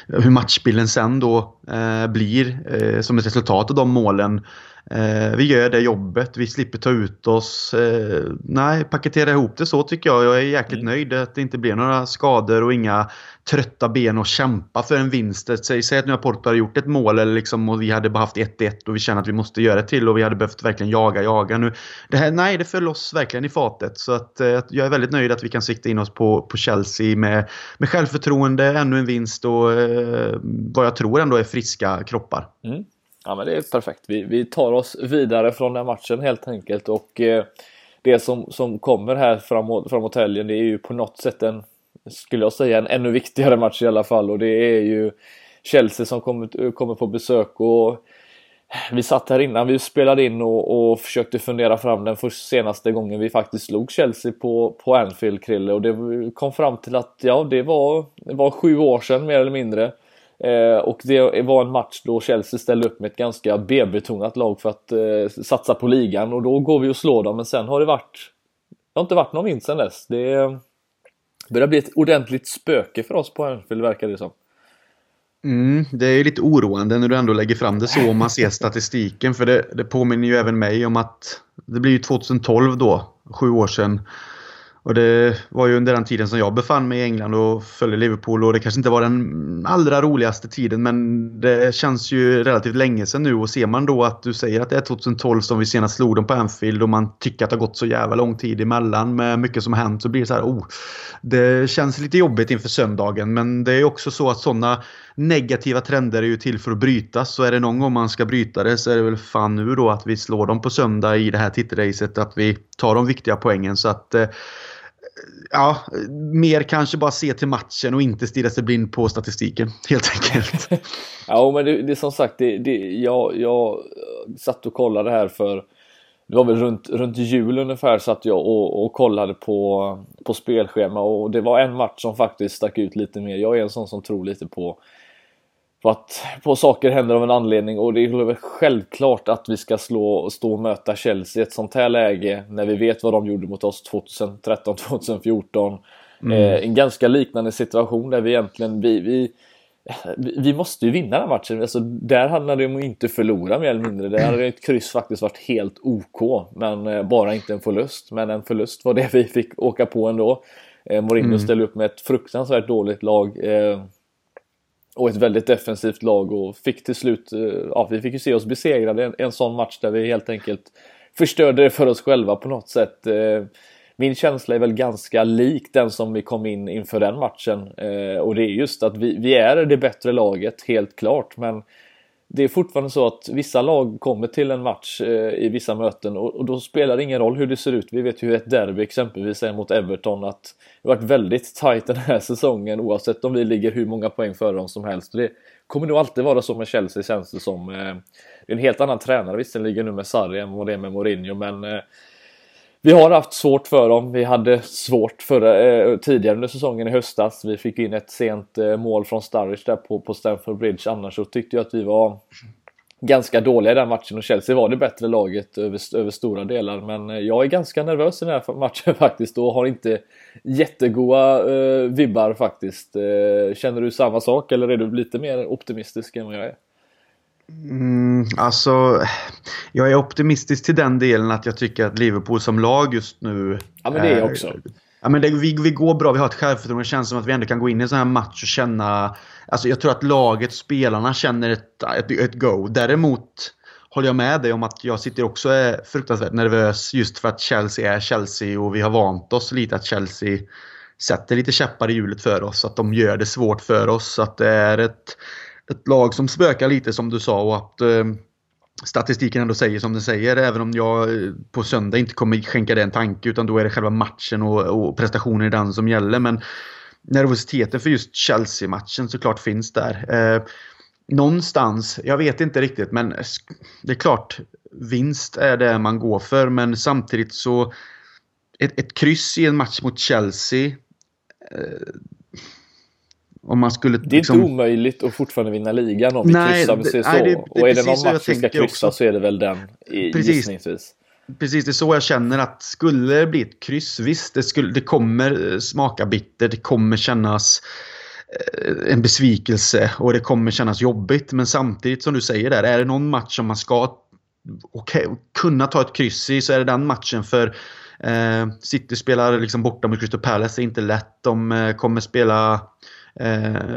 hur matchbilden sen då blir som ett resultat av de målen. Vi gör det jobbet, vi slipper ta ut oss. Paketera ihop det så, tycker jag. Jag är jäkligt nöjd att det inte blir några skador och inga trötta ben och kämpa för en vinst. Säg att nu har Porto hade gjort ett mål eller liksom, och vi hade bara haft 1-1 och vi känner att vi måste göra det till och vi hade behövt verkligen jaga nu. Det föll oss verkligen i fatet, så att jag är väldigt nöjd att vi kan sikta in oss på Chelsea med självförtroende, ännu en vinst och vad jag tror ändå är friska kroppar. Mm. Ja, men det är perfekt. Vi tar oss vidare från den matchen helt enkelt, och det som kommer här framåt helgen, det är ju på något sätt en ännu viktigare match i alla fall, och det är ju Chelsea som kommer på besök, och vi satt här innan vi spelade in och försökte fundera fram den senaste gången vi faktiskt slog Chelsea på Anfield, Krille, och det kom fram till att det var 7 år sedan mer eller mindre. Och det var en match då Chelsea ställde upp med ett ganska B-betonat lag för att satsa på ligan, och då går vi och slår dem, men sen har det har inte varit någon vinst sen dess. Det börjar bli ett ordentligt spöke för oss på Anfield, verkar det som. Det är ju lite oroande när du ändå lägger fram det så, om man ser statistiken, för det påminner ju även mig om att det blir ju 2012 då, 7 år sedan. Och det var ju under den tiden som jag befann mig i England och följde Liverpool, och det kanske inte var den allra roligaste tiden, men det känns ju relativt länge sedan nu, och ser man då att du säger att det är 2012 som vi senast slog dem på Anfield och man tycker att det har gått så jävla lång tid emellan med mycket som har hänt, så blir det så här, det känns lite jobbigt inför söndagen, men det är också så att sådana negativa trender är ju till för att brytas, så är det någon gång man ska bryta det, så är det väl fan nu då att vi slår dem på söndag i det här titelracet, att vi tar de viktiga poängen, så att ja, mer kanske bara se till matchen och inte stirra sig blind på statistiken, helt enkelt. Ja, men det är som sagt, jag satt och kollade här för det var väl runt jul ungefär, satt jag och kollade på spelschema, och det var en match som faktiskt stack ut lite mer. Jag är en sån som tror lite på att på saker händer av en anledning, och det är väl självklart att vi ska stå och möta Chelsea i ett sånt här läge när vi vet vad de gjorde mot oss 2013-2014. En ganska liknande situation där vi egentligen vi måste ju vinna den matchen. Alltså, där handlar det om att inte förlora mer eller mindre. Där hade ett kryss faktiskt varit helt OK, men bara inte en förlust. Men en förlust var det vi fick åka på ändå. Mourinho ställde upp med ett fruktansvärt dåligt lag och ett väldigt defensivt lag, och fick till slut, vi fick ju se oss besegrade en sån match där vi helt enkelt förstörde det för oss själva på något sätt. Min känsla är väl ganska lik den som vi kom in inför den matchen, och det är just att vi är det bättre laget, helt klart, men det är fortfarande så att vissa lag kommer till en match i vissa möten, och då spelar det ingen roll hur det ser ut. Vi vet ju hur ett derby exempelvis är mot Everton, att det har varit väldigt tajt den här säsongen oavsett om vi ligger hur många poäng före dem som helst. Det kommer nog alltid vara så med Chelsea, känns det som. Det är en helt annan tränare, visst, den ligger nu med Sarri än vad det är med Mourinho, men vi har haft svårt för dem. Vi hade svårt tidigare under säsongen i höstas. Vi fick in ett sent mål från Sturridge där på Stamford Bridge. Annars så tyckte jag att vi var ganska dåliga i den matchen, och Chelsea var det bättre laget över stora delar. Men jag är ganska nervös i den här matchen faktiskt, och har inte jättegoda vibbar faktiskt. Känner du samma sak, eller är du lite mer optimistisk än vad jag är? Alltså, jag är optimistisk till den delen att jag tycker att Liverpool som lag just nu... Ja, men det är jag också. Ja, men vi går bra, vi har ett självförtroende. Det känns som att vi ändå kan gå in i en sån här match och känna... Alltså, jag tror att laget, spelarna, känner ett go. Däremot håller jag med dig om att jag sitter också är fruktansvärt nervös, just för att Chelsea är Chelsea, och vi har vant oss lite att Chelsea sätter lite käppar i hjulet för oss, att de gör det svårt för oss, att det är ett lag som spökar lite, som du sa, och att statistiken ändå säger som den säger, även om jag på söndag inte kommer skänka det en tanke, utan då är det själva matchen och prestationen i den som gäller. Men nervositeten för just Chelsea-matchen såklart finns där. Någonstans, jag vet inte riktigt, men det är klart vinst är det man går för, men samtidigt så ett kryss i en match mot Chelsea... Om man skulle, det är inte omöjligt att fortfarande vinna ligan om vi kryssar, men så. Och är det någon match som ska kryssa också, så är det väl den gissningsvis. Precis, det är så jag känner att skulle det bli ett kryss, visst, det kommer smaka bitter, det kommer kännas en besvikelse och det kommer kännas jobbigt. Men samtidigt, som du säger där, är det någon match som man ska kunna ta ett kryss i, så är det den matchen. För City spelar liksom borta mot Crystal Palace, det är inte lätt. De kommer spela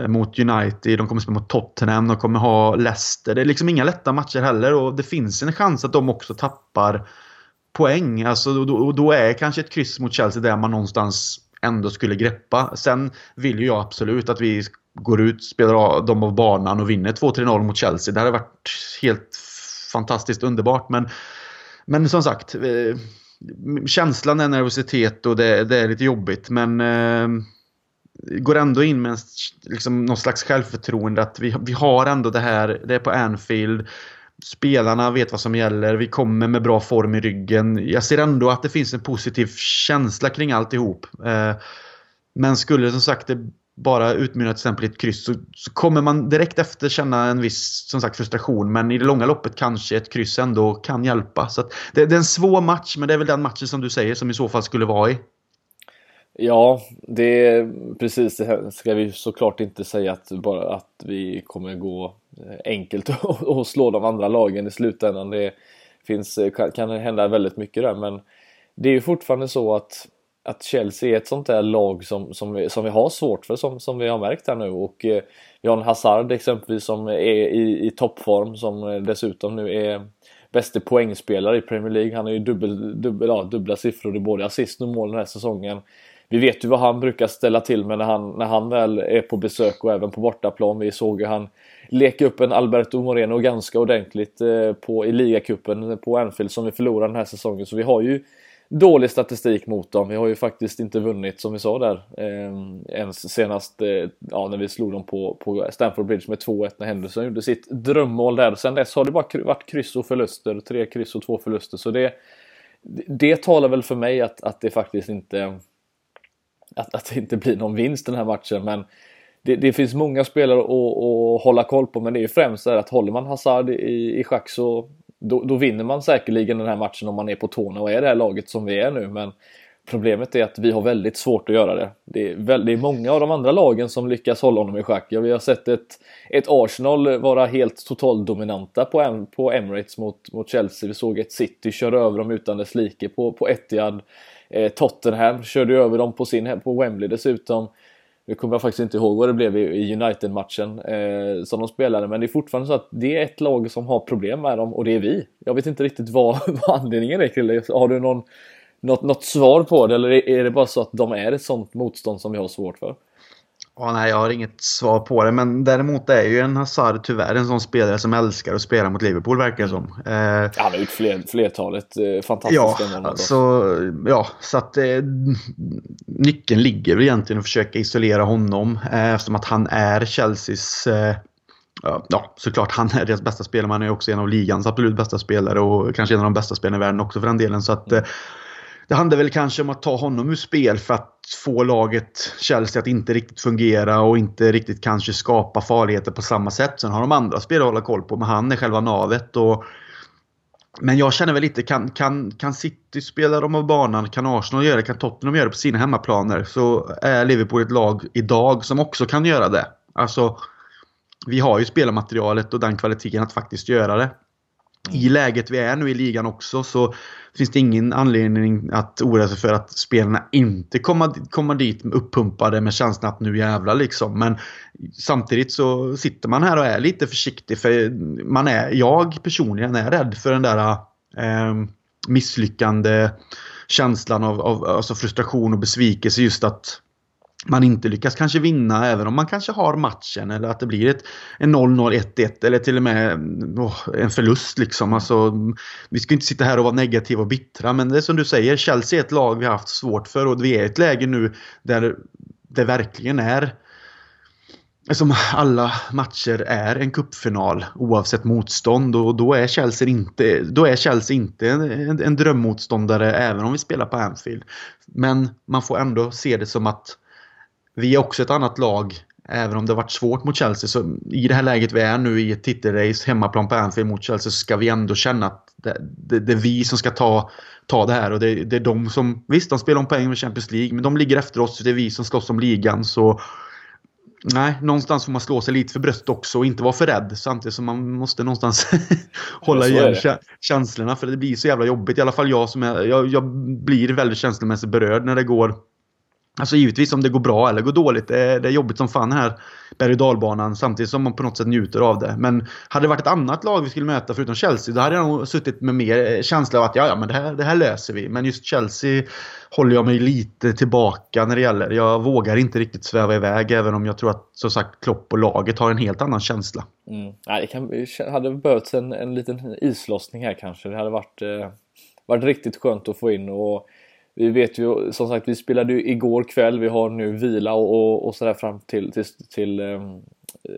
mot United, de kommer spela mot Tottenham, de kommer ha Leicester. Det är liksom inga lätta matcher heller, och det finns en chans att de också tappar poäng. Alltså, och då är kanske ett kryss mot Chelsea där man någonstans ändå skulle greppa. Sen vill ju jag absolut att vi går ut, spelar dem av banan och vinner 2-3-0 mot Chelsea. Det hade varit helt fantastiskt underbart, men som sagt, känslan är nervositet, och det är lite jobbigt, men går ändå in med liksom någon slags självförtroende att vi har ändå det här. Det är på Anfield, spelarna vet vad som gäller, vi kommer med bra form i ryggen. Jag ser ändå att det finns en positiv känsla kring alltihop, men skulle som sagt det bara utmynna till exempel i ett kryss, så kommer man direkt efter känna en viss, som sagt, frustration. Men i det långa loppet kanske ett kryss ändå kan hjälpa. Så att det är en svår match, men det är väl den matchen som du säger som i så fall skulle vara i. Ja, det är precis. Det ska vi såklart inte säga att vi kommer gå enkelt och slå de andra lagen i slutändan. Det kan hända väldigt mycket där, men det är ju fortfarande så att Chelsea är ett sånt där lag som vi har svårt för, som vi har märkt här nu. Och vi har en Hazard exempelvis som är i toppform, som dessutom nu är bäste poängspelare i Premier League. Han har ju dubbla siffror i både assist och mål den här säsongen. Vi vet ju vad han brukar ställa till med när han väl är på besök och även på bortaplan. Vi såg ju han leka upp en Alberto Moreno ganska ordentligt i ligacupen på Anfield som vi förlorade den här säsongen. Så vi har ju dålig statistik mot dem. Vi har ju faktiskt inte vunnit, som vi sa där, ens senast när vi slog dem på Stamford Bridge med 2-1 när Henderson gjorde sitt drömmål där. Sen dess har det bara varit kryss och förluster, 3 kryss och 2 förluster. Så det talar väl för mig att det faktiskt inte att det inte blir någon vinst den här matchen. Men det finns många spelare att hålla koll på, men det är ju främst att håller man Hazard i schack så då vinner man säkerligen den här matchen om man är på tårna och är det här laget som vi är nu. Men problemet är att vi har väldigt svårt att göra det. Det är många av de andra lagen som lyckas hålla honom i schack. Ja, vi har sett ett Arsenal vara helt totalt dominanta på Emirates mot Chelsea. Vi såg ett City köra över dem utan dess like på Etihad. Tottenham körde över dem på Wembley dessutom. Nu kommer jag faktiskt inte ihåg vad det blev i United-matchen som de spelade. Men det är fortfarande så att det är ett lag som har problem med dem, och det är vi. Jag vet inte riktigt vad anledningen är, Krille. Har du något svar på det, eller är det bara så att de är ett sånt motstånd som vi har svårt för? Ja, nej, jag har inget svar på det. Men däremot är ju en Hazard tyvärr en sån spelare som älskar att spela mot Liverpool, verkar som. Han har gjort flertalet fantastiska mål. Så att nyckeln ligger egentligen att försöka isolera honom, eftersom att han är Chelseas... såklart han är deras bästa spelare. Han är också en av ligans absolut bästa spelare, och kanske en av de bästa spelarna i världen också för den delen. Så att... Det handlar väl kanske om att ta honom ur spel för att få laget Chelsea att inte riktigt fungera och inte riktigt kanske skapa farligheter på samma sätt. Sen har de andra spelare att hålla koll på, men han är själva navet. Men jag känner väl lite, kan City spela dem av banan? Kan Arsenal göra det? Kan Tottenham göra det på sina hemmaplaner? Så är Liverpool ett lag idag som också kan göra det. Alltså, vi har ju spelarmaterialet och den kvaliteten att faktiskt göra det. I läget vi är nu i ligan också, så finns det ingen anledning att oroa sig för att spelarna inte kommer dit uppumpade med känslan att nu jävlar liksom. Men samtidigt så sitter man här och är lite försiktig, för jag personligen är rädd för den där misslyckande känslan av alltså frustration och besvikelse, just att man inte lyckas kanske vinna även om man kanske har matchen, eller att det blir en 0-0, 1-1 eller till och med en förlust liksom. Alltså, vi ska inte sitta här och vara negativa och bittra, men det är som du säger, Chelsea är ett lag vi har haft svårt för, och vi är ett läge nu där det verkligen är som alla matcher är en cupfinal oavsett motstånd, och då är Chelsea inte en drömmotståndare även om vi spelar på Anfield. Men man får ändå se det som att vi är också ett annat lag, även om det har varit svårt mot Chelsea. Så i det här läget vi är nu i ett titelrace, hemmaplan på Anfield mot Chelsea, så ska vi ändå känna att det är vi som ska ta det här. Och det är de som, visst de spelar om poäng med Champions League, men de ligger efter oss, så det är vi som slåss om ligan. Så nej, någonstans får man slå sig lite för bröst också och inte vara för rädd. Samtidigt som man måste någonstans hålla igen känslorna, för det blir så jävla jobbigt. I alla fall jag blir väldigt känslomässigt berörd när det går. Alltså givetvis om det går bra eller går dåligt, det är jobbigt som fan här Berg-Dalbanan, samtidigt som man på något sätt njuter av det. Men hade det varit ett annat lag vi skulle möta förutom Chelsea, då hade jag nog suttit med mer känsla av att men det här löser vi. Men just Chelsea håller jag mig lite tillbaka när det gäller. Jag vågar inte riktigt sväva iväg, även om jag tror att som sagt Klopp och laget har en helt annan känsla. Det hade behövts en liten islossning här kanske. Det hade varit riktigt skönt att få in. Och vi vet ju, som sagt, vi spelade ju igår kväll, vi har nu vila och sådär fram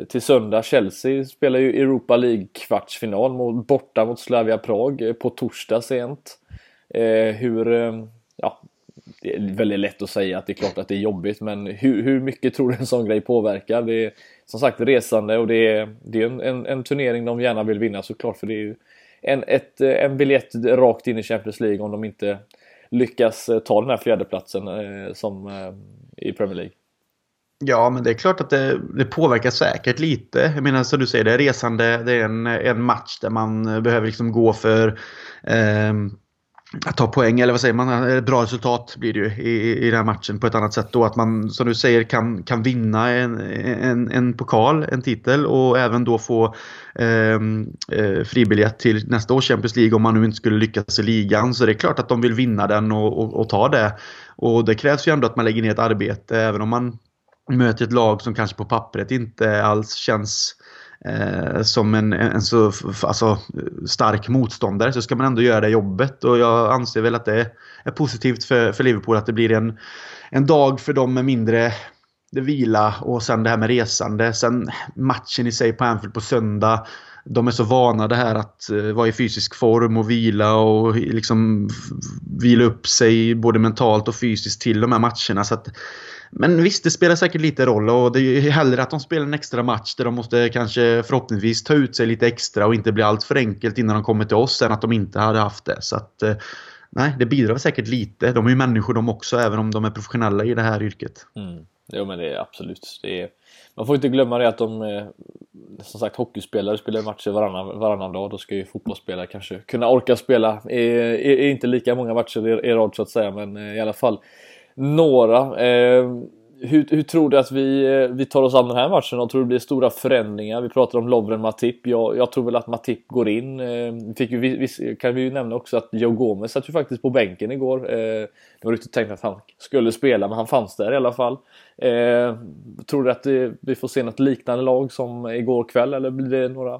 till söndag. Chelsea spelar ju Europa League kvartsfinal borta mot Slavia Prag på torsdag sent. Det är väldigt lätt att säga att det är klart att det är jobbigt, men hur mycket tror du en sån grej påverkar? Det är som sagt resande, och det är en turnering de gärna vill vinna såklart, för det är ju en biljett rakt in i Champions League om de inte lyckas ta den här fjärdeplatsen som i Premier League. Ja, men det är klart att det påverkar säkert lite. Jag menar, som du säger, det är resande, det är en match där man behöver liksom gå för att ta poäng, eller vad säger man, bra resultat blir det ju i den här matchen på ett annat sätt då, att man, som du säger, kan vinna en pokal, en titel, och även då få fribiljett till nästa års Champions League om man nu inte skulle lyckas i ligan. Så det är klart att de vill vinna den och ta det, och det krävs ju ändå att man lägger ner ett arbete, även om man möter ett lag som kanske på pappret inte alls känns som en så stark motståndare, så ska man ändå göra det jobbet. Och jag anser väl att det är positivt för Liverpool att det blir en dag för dem med mindre vila, och sen det här med resande. Sen matchen i sig på Anfield på söndag, de är så vana det här att vara i fysisk form och vila och liksom vila upp sig både mentalt och fysiskt till de här matcherna. Så att, men visst, det spelar säkert lite roll, och det är hellre att de spelar en extra match där de måste kanske förhoppningsvis ta ut sig lite extra och inte bli allt för enkelt innan de kommer till oss än att de inte hade haft det. Så att nej, det bidrar säkert lite. De är ju människor de också, även om de är professionella i det här yrket. Mm. Jo, men det är absolut. Det är... Man får inte glömma det att de, som sagt, hockeyspelare spelar matcher varannan dag. Då ska ju fotbollsspelare kanske kunna orka spela. Är inte lika många matcher i rad så att säga, men i alla fall några. Hur tror du att vi tar oss an den här matchen? Och tror du det blir stora förändringar? Vi pratar om Lovren, Matip. Jag tror väl att Matip går in. Kan vi ju nämna också att Gomez satt ju faktiskt på bänken igår. Det var inte tänkt att han skulle spela, men han fanns där i alla fall. Tror du att vi får se något liknande lag som igår kväll, eller blir det några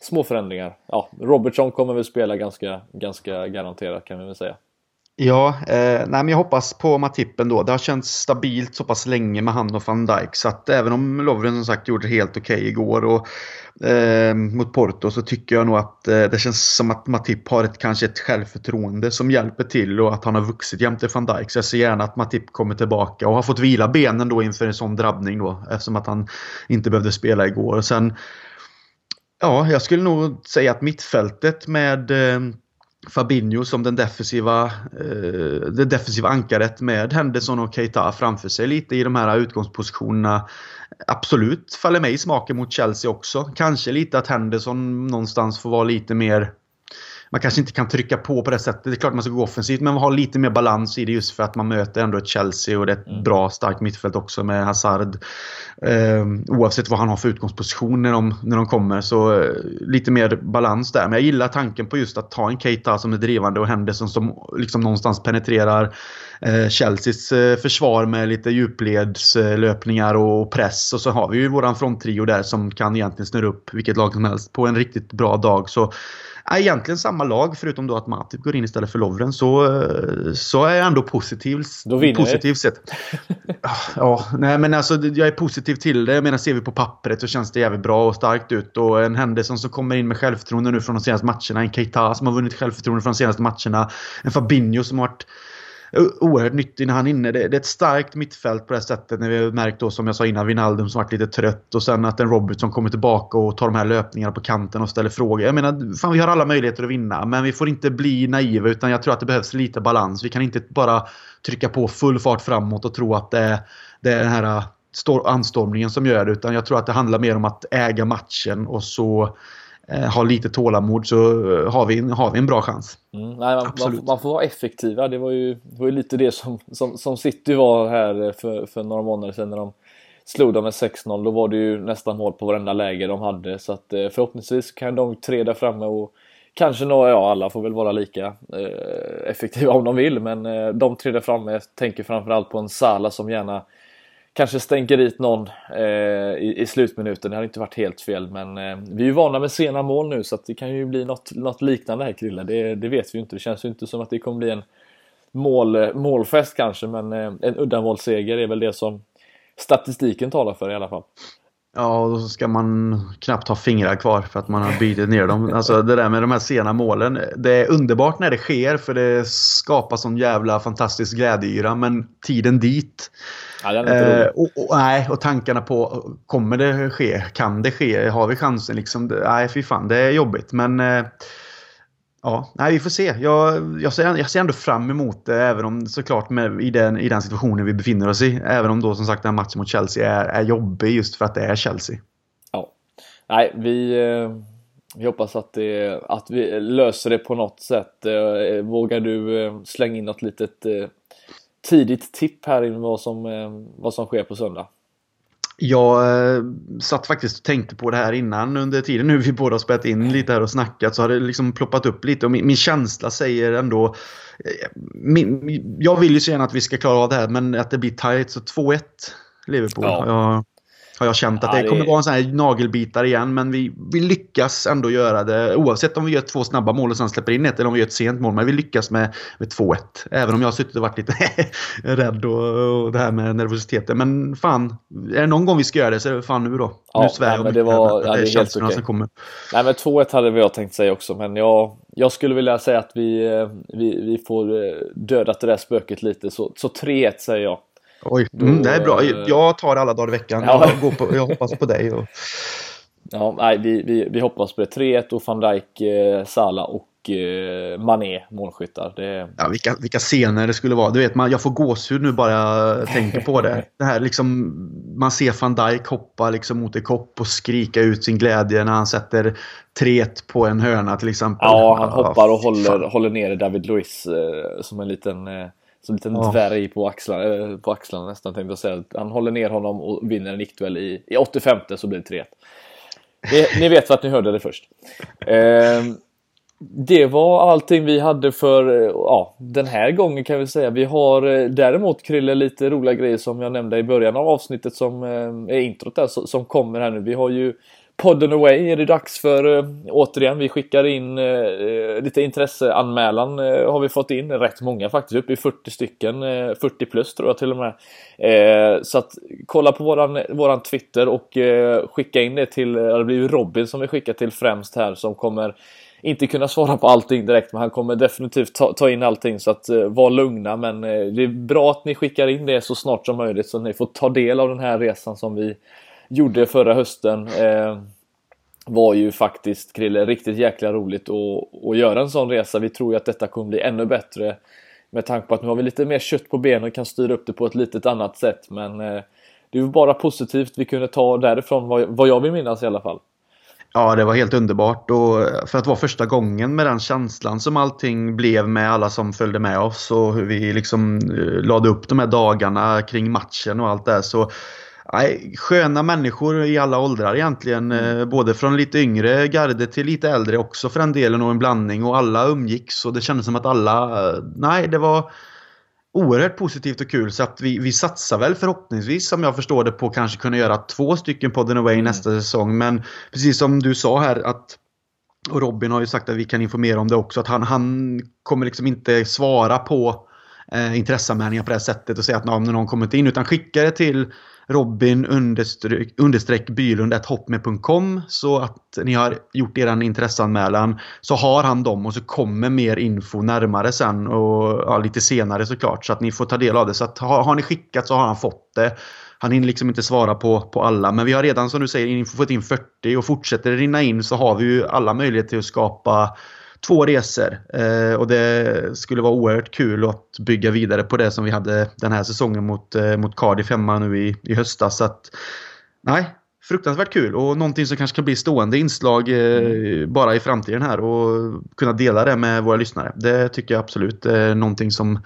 små förändringar? Ja, Robertson kommer väl spela ganska garanterat, kan vi väl säga. Ja, nej, men jag hoppas på Matip ändå. Det har känts stabilt så pass länge med han och Van Dijk, så att även om Lovren som sagt gjorde det helt okej igår och mot Porto, så tycker jag nog att det känns som att Matip har kanske ett självförtroende som hjälper till, och att han har vuxit jämte Van Dijk. Så jag ser gärna att Matip kommer tillbaka och har fått vila benen då inför en sån drabbning då, eftersom att han inte behövde spela igår. Och sen, ja, jag skulle nog säga att mittfältet med Fabinho som det defensiva ankaret, med Henderson och Keita framför sig lite i de här utgångspositionerna, absolut faller mig i smaken mot Chelsea också. Kanske lite att Henderson någonstans får vara lite mer, man kanske inte kan trycka på det sättet. Det är klart man ska gå offensivt, men man har lite mer balans i det, just för att man möter ändå ett Chelsea, och det är ett bra starkt mittfält också med Hazard. Oavsett vad han har för utgångsposition när de kommer, så lite mer balans där. Men jag gillar tanken på just att ta en Keita som är drivande och Henderson som liksom någonstans penetrerar Chelseas försvar med lite djupledslöpningar och press. Och så har vi ju våran fronttrio där som kan egentligen snurra upp vilket lag som helst på en riktigt bra dag. Så egentligen samma lag, förutom då att Matip går in istället för Lovren, så är jag ändå positiv. Då vinner positivt sett. Ja, nej, men alltså jag är positiv till det. Jag menar, ser vi på pappret så känns det jävligt bra och starkt ut, och en Henderson som kommer in med självförtroende nu från de senaste matcherna, en Keita som har vunnit självförtroende från de senaste matcherna, en Fabinho som har varit oerhört nyttig när han är inne. Det är ett starkt mittfält på det här sättet, när vi har märkt då, som jag sa innan, Wijnaldum som varit lite trött, och sen att en Robertson kommer tillbaka och tar de här löpningarna på kanten och ställer frågor. Jag menar, fan, vi har alla möjligheter att vinna, men vi får inte bli naiva, utan jag tror att det behövs lite balans. Vi kan inte bara trycka på full fart framåt och tro att det är den här anstormningen som gör det, utan jag tror att det handlar mer om att äga matchen och så ha lite tålamod, så har vi en bra chans. Nej, man får vara effektiva. Det var ju lite det som City var här för några månader sedan, när de slog dem med 6-0. Då var det ju nästan mål på varenda läge de hade, så att förhoppningsvis kan de tre där framme, och kanske några, ja, alla får väl vara lika effektiva om de vill, men de tre där framme, tänker framförallt på en Sala som gärna kanske stänker dit någon i slutminuten. Det har inte varit helt fel, men vi är ju vana med sena mål nu, så att det kan ju bli något liknande här, Krille. Det vet vi ju inte. Det känns ju inte som att det kommer bli en målfest kanske, men en uddamålseger är väl det som statistiken talar för i alla fall. Ja, och då ska man knappt ha fingrar kvar för att man har bytt ner dem. Alltså det där med de här sena målen, det är underbart när det sker, för det skapar sån jävla fantastisk glädjeyra, men tiden dit, ja, det är inte roligt. Och tankarna på, kommer det ske? Kan det ske? Har vi chansen? Liksom, nej, fy fan, det är jobbigt, men... Ja, nej, vi får se. Jag ser ändå fram emot det, även om såklart i den situationen vi befinner oss i. Även om då, som sagt, den här matchen mot Chelsea är jobbig, just för att det är Chelsea. Ja, nej, vi hoppas att vi löser det på något sätt. Vågar du slänga in något litet tidigt tipp här in vad som sker på söndag? Jag satt faktiskt och tänkte på det här innan, under tiden nu vi båda har spelat in lite här och snackat, så har det liksom ploppat upp lite, och min känsla säger ändå, jag vill ju så gärna att vi ska klara av det här, men att det blir tight, så 2-1 Liverpool. Ja. Har jag känt att det kommer vara en sån här nagelbitare igen, men vi lyckas ändå göra det, oavsett om vi gör två snabba mål och sen släpper in ett eller om vi gör ett sent mål, men vi lyckas med 2-1, även om jag har suttit och varit lite rädd och det här med nervositeten, men fan, är det någon gång vi ska göra det så är det fan nu då. Ja, nu svär jag det är helt okej. Som kommer. Nej, men 2-1 hade jag tänkt säga också, men jag skulle vilja säga att vi får dödat det där spöket lite, så 3-1 säger jag. Oj, det är bra. Jag tar alla dagar i veckan. Ja. Jag hoppas på dig. Ja, nej, vi hoppas på det. 3-1 och Van Dijk, Sala och Mané, målskyttar. Det... Ja, vilka scener det skulle vara. Du vet, jag får gåshud nu bara jag tänker på det. Det här, liksom, man ser Van Dijk hoppa liksom mot en kopp och skrika ut sin glädje när han sätter 3-1 på en hörna till exempel. Ja, han hoppar och håller ner David Luiz som en liten... dvärg på axlarna nästan, tänkte jag säga. Han håller ner honom och vinner en nickduell i 85, så blir det 3-1. Ni vet vad ni hörde det först. Det var allting vi hade för den här gången, kan vi säga. Vi har däremot, Krille, lite roliga grejer som jag nämnde i början av avsnittet, som är introt där, som kommer här nu. Vi har ju Podden Away, är det dags för återigen. Vi skickar in lite intresseanmälan, har vi fått in rätt många faktiskt, upp i 40 stycken, 40 plus tror jag till och med. Så att kolla på våran Twitter och skicka in det till, det blir ju Robin som vi skickar till främst här, som kommer inte kunna svara på allting direkt, men han kommer definitivt ta in allting, så att var lugna, men det är bra att ni skickar in det så snart som möjligt, så att ni får ta del av den här resan som vi gjorde förra hösten. Var ju faktiskt, Krille, riktigt jäkla roligt att göra en sån resa. Vi tror ju att detta kommer bli ännu bättre, med tanke på att nu har vi lite mer kött på benen och kan styra upp det på ett litet annat sätt. Men det var bara positivt vi kunde ta därifrån, vad jag vill minnas i alla fall. Ja, det var helt underbart, och för att vara första gången med den känslan som allting blev, med alla som följde med oss och hur vi liksom lade upp de här dagarna kring matchen och allt det här, så sköna människor i alla åldrar egentligen, både från lite yngre garde till lite äldre också för en delen, och en blandning, och alla umgicks, och det kändes som att alla, det var oerhört positivt och kul, så att vi satsar väl förhoppningsvis, som jag förstår det, på kanske kunna göra 2 stycken Podden Away nästa säsong, men precis som du sa här, att, och Robin har ju sagt att vi kan informera om det också, att han kommer liksom inte svara på intresseanmälningar på det här sättet och säga att någon kommit in, utan skicka det till robin_bylund@hopme.com, så att ni har gjort er intresseanmälan, så har han dem, och så kommer mer info närmare sen, och lite senare såklart, så att ni får ta del av det. Så att, har ni skickat så har han fått det. Han hinner liksom inte svara på alla, men vi har redan, som du säger, fått in 40, och fortsätter det rinna in så har vi ju alla möjligheter till att skapa 2 resor, och det skulle vara oerhört kul att bygga vidare på det som vi hade den här säsongen mot Cardiff hemma nu i höstas. Så att, fruktansvärt kul, och någonting som kanske kan bli stående inslag bara i framtiden här, och kunna dela det med våra lyssnare. Det tycker jag absolut är någonting som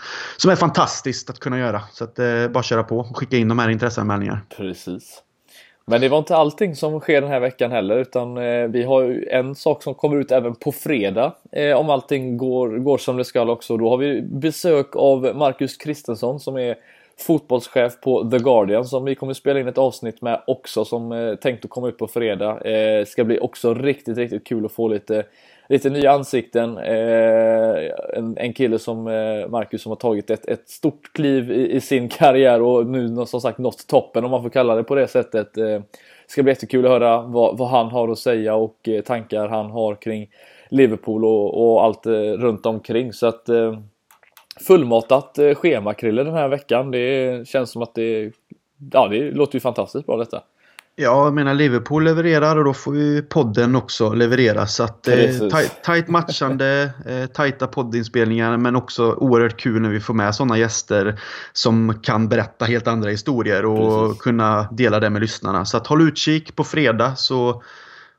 är fantastiskt att kunna göra. Så att bara köra på och skicka in de här intresseanmälningarna. Precis. Men det var inte allting som sker den här veckan heller, utan vi har en sak som kommer ut även på fredag, om allting går som det ska också. Då har vi besök av Marcus Christensson, som är fotbollschef på The Guardian, som vi kommer spela in ett avsnitt med också, som tänkt att komma ut på fredag. Ska bli också riktigt, riktigt kul att få lite nya ansikten. En kille som Marcus, som har tagit ett stort kliv i sin karriär, och nu som sagt nått toppen, om man får kalla det på det sättet. Ska bli jättekul att höra vad han har att säga, och tankar han har kring Liverpool och allt runt omkring. Så att fullmatat schema, Krille, den här veckan. Det känns som att det låter ju fantastiskt bra detta. Ja, jag menar, Liverpool levererar, och då får ju podden också leverera. Så att tajt matchande, tajta poddinspelningar, men också oerhört kul när vi får med sådana gäster som kan berätta helt andra historier och kunna dela det med lyssnarna. Så att håll utkik på fredag, så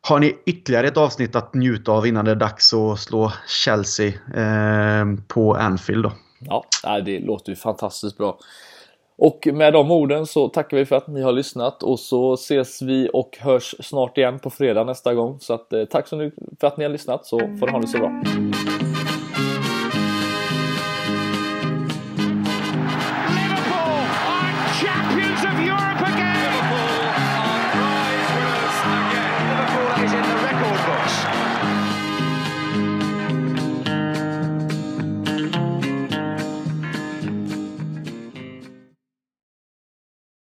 har ni ytterligare ett avsnitt att njuta av innan det är dags att slå Chelsea på Anfield då. Ja, det låter ju fantastiskt bra. Och med de orden så tackar vi för att ni har lyssnat, och så ses vi och hörs snart igen på fredag nästa gång. Så att, tack så mycket för att ni har lyssnat, så får ni ha det så bra.